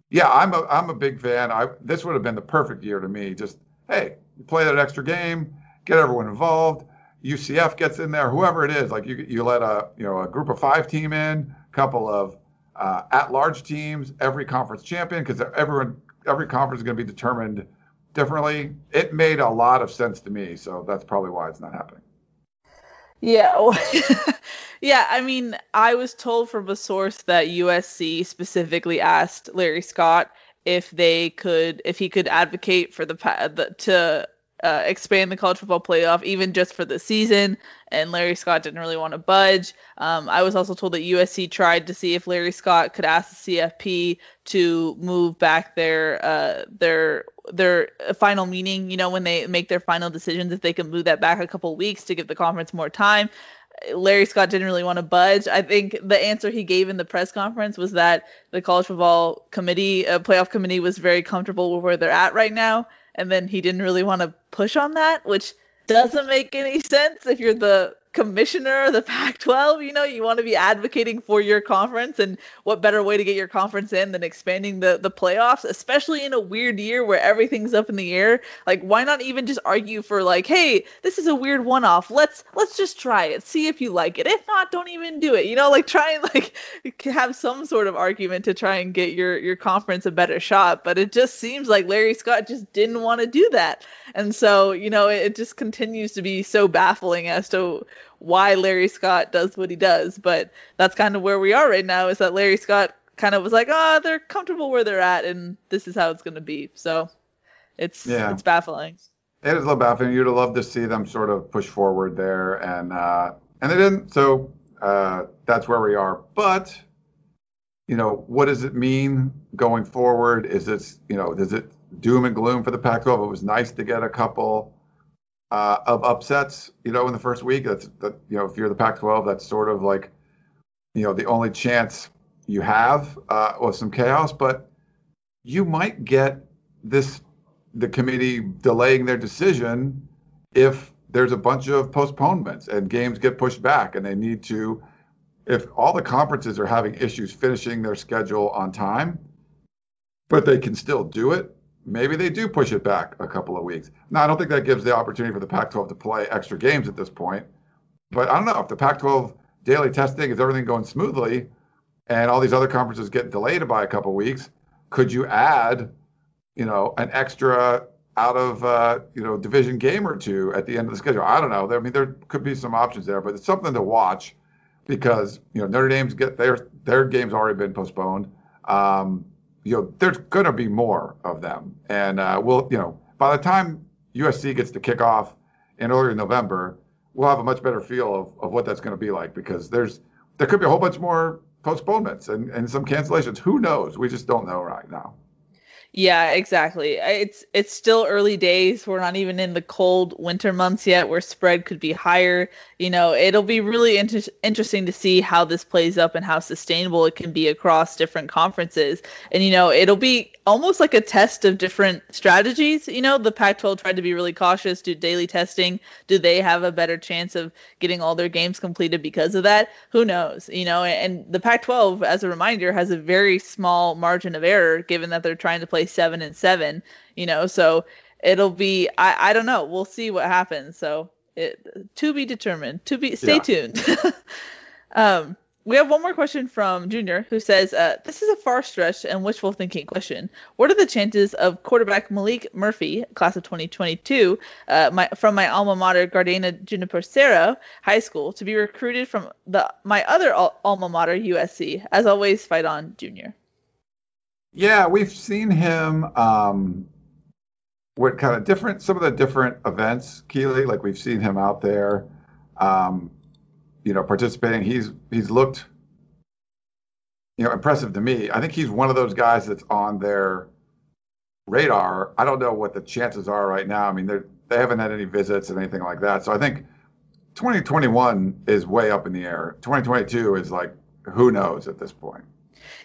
yeah, I'm a I'm a big fan. I this would have been the perfect year to me. Just hey, you play that extra game, get everyone involved. U C F gets in there, whoever it is. Like you you let a you know a group of five team in, a couple of. Uh, at-large teams, every conference champion, because everyone, every conference is going to be determined differently. It made a lot of sense to me, so that's probably why it's not happening. Yeah, well, yeah. I mean, I was told from a source that U S C specifically asked Larry Scott if they could, if he could advocate for the, the to. Uh, expand the college football playoff even just for the season, and Larry Scott didn't really want to budge. Um, I was also told that U S C tried to see if Larry Scott could ask the C F P to move back their uh, their their final meeting, you know, when they make their final decisions, if they can move that back a couple weeks to give the conference more time. Larry Scott didn't really want to budge. I think the answer he gave in the press conference was that the college football committee, uh, playoff committee was very comfortable with where they're at right now. And then he didn't really want to push on that, which doesn't make any sense if you're the commissioner of the Pac twelve, you know, you want to be advocating for your conference, and what better way to get your conference in than expanding the, the playoffs, especially in a weird year where everything's up in the air. Like, why not even just argue for like, hey, this is a weird one-off. Let's, let's just try it. See if you like it. If not, don't even do it. You know, like try and like have some sort of argument to try and get your, your conference a better shot. But it just seems like Larry Scott just didn't want to do that. And so, you know, it, it just continues to be so baffling as to why Larry Scott does what he does. But that's kind of where we are right now, is that Larry Scott kind of was like, oh, they're comfortable where they're at, and this is how it's going to be. So it's yeah. it's baffling. It is a little baffling. You'd love to see them sort of push forward there, and uh, and they didn't. So uh, that's where we are. But, you know, what does it mean going forward? Is it, you know, is it doom and gloom for the Pac twelve? It was nice to get a couple Uh, of upsets, you know, in the first week. That's that, you know, if you're the Pac twelve, that's sort of like, you know, the only chance you have uh, of some chaos. But you might get this, the committee delaying their decision if there's a bunch of postponements and games get pushed back, and they need to, if all the conferences are having issues finishing their schedule on time, but they can still do it. Maybe they do push it back a couple of weeks. Now, I don't think that gives the opportunity for the Pac twelve to play extra games at this point. But I don't know if the Pac twelve daily testing is everything going smoothly and all these other conferences get delayed by a couple of weeks. Could you add, you know, an extra out of, uh, you know, division game or two at the end of the schedule? I don't know. I mean, there could be some options there, but it's something to watch because, you know, Notre Dame's get their, their game's already been postponed. Um, You know, there's going to be more of them. And uh, we'll, you know, by the time U S C gets to kick off in early November, we'll have a much better feel of, of what that's going to be like, because there's there could be a whole bunch more postponements and, and some cancellations. Who knows? We just don't know right now. Yeah, exactly. It's it's still early days. We're not even in the cold winter months yet, where spread could be higher. You know, it'll be really inter- interesting to see how this plays up and how sustainable it can be across different conferences. And, you know, it'll be almost like a test of different strategies. You know, the Pac twelve tried to be really cautious, do daily testing. Do they have a better chance of getting all their games completed because of that? Who knows? You know, and the Pac twelve, as a reminder, has a very small margin of error, given that they're trying to play seven and seven, you know, so it'll be, I, I don't know. We'll see what happens. So it, to be determined, to be, stay yeah. tuned. um, we have one more question from Junior, who says, uh, this is a far stretch and wishful thinking question. What are the chances of quarterback Malik Murphy, class of twenty twenty-two, uh, my, from my alma mater, Gardena Junipercero High School, to be recruited from the, my other al- alma mater, U S C? As always, fight on, Junior. Yeah, we've seen him um, with kind of different, some of the different events, Keely. Like we've seen him out there, um, you know, participating. He's he's looked, you know, impressive to me. I think he's one of those guys that's on their radar. I don't know what the chances are right now. I mean, they they haven't had any visits and anything like that. So I think twenty twenty-one is way up in the air. twenty twenty-two is like, who knows at this point.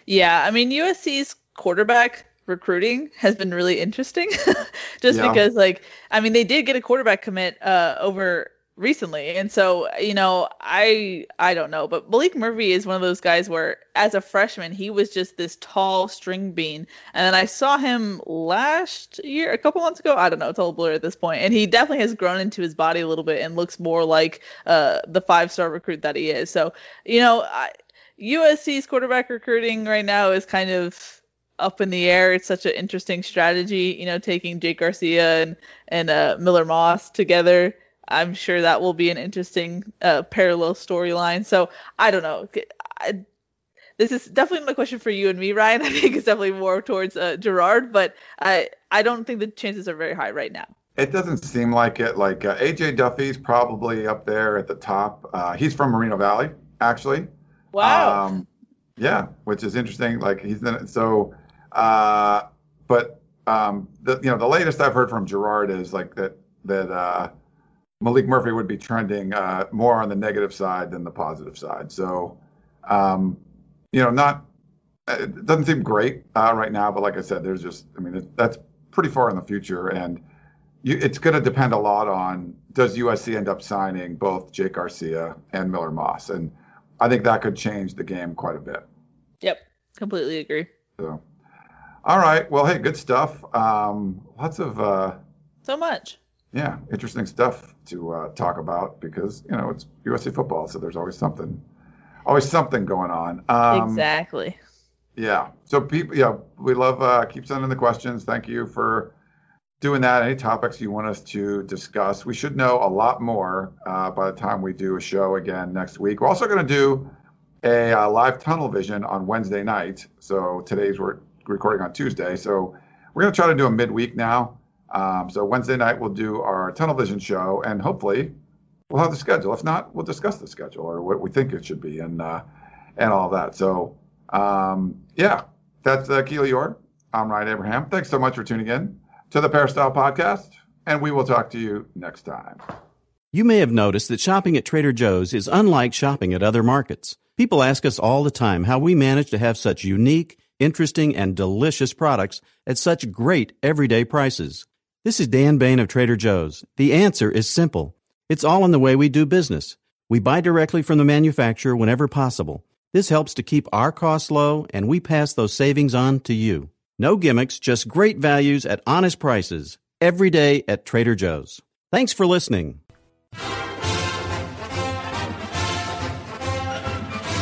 Yeah, I mean, U S C's quarterback recruiting has been really interesting just yeah. because, like, I mean, they did get a quarterback commit uh, over recently. And so, you know, I I don't know. But Malik Murphy is one of those guys where, as a freshman, he was just this tall string bean. And then I saw him last year, a couple months ago. I don't know. It's all a blur at this point. And he definitely has grown into his body a little bit and looks more like uh, the five-star recruit that he is. So, you know, I, U S C's quarterback recruiting right now is kind of up in the air. It's such an interesting strategy, you know, taking Jake Garcia and, and uh, Miller Moss together. I'm sure that will be an interesting uh, parallel storyline. So I don't know. I, this is definitely not a question for you and me, Ryan. I think it's definitely more towards uh, Gerard, but I, I don't think the chances are very high right now. It doesn't seem like it. Like uh, A J Duffy's probably up there at the top. Uh, he's from Moreno Valley, actually. Wow. Um, yeah, which is interesting. Like he's been, so. Uh, but um, the you know the latest I've heard from Gerard is like that that uh, Malik Murphy would be trending uh, more on the negative side than the positive side. So um, you know, not it doesn't seem great uh, right now. But like I said, there's just I mean it, that's pretty far in the future, and you, it's going to depend a lot on, does U S C end up signing both Jake Garcia and Miller Moss? And I think that could change the game quite a bit. Yep, completely agree. So, all right. Well, hey, good stuff. Um, lots of uh, so much. Yeah, interesting stuff to uh, talk about because, you know, it's U S C football, so there's always something, always something going on. Um, exactly. Yeah. So people, yeah, we love uh, keep sending the questions. Thank you for doing that. Any topics you want us to discuss? We should know a lot more uh, by the time we do a show again next week. We're also going to do a uh, live tunnel vision on Wednesday night. So today's we're recording on Tuesday. So we're going to try to do a midweek now. Um, so Wednesday night we'll do our tunnel vision show, and hopefully we'll have the schedule. If not, we'll discuss the schedule or what we think it should be, and uh, and all that. So um, yeah, that's uh, Keely Eure. I'm Ryan Abraham. Thanks so much for tuning in to the Peristyle Podcast, and we will talk to you next time. You may have noticed that shopping at Trader Joe's is unlike shopping at other markets. People ask us all the time how we manage to have such unique, interesting, and delicious products at such great everyday prices. This is Dan Bain of Trader Joe's. The answer is simple. It's all in the way we do business. We buy directly from the manufacturer whenever possible. This helps to keep our costs low, and we pass those savings on to you. No gimmicks, just great values at honest prices. Every day at Trader Joe's. Thanks for listening.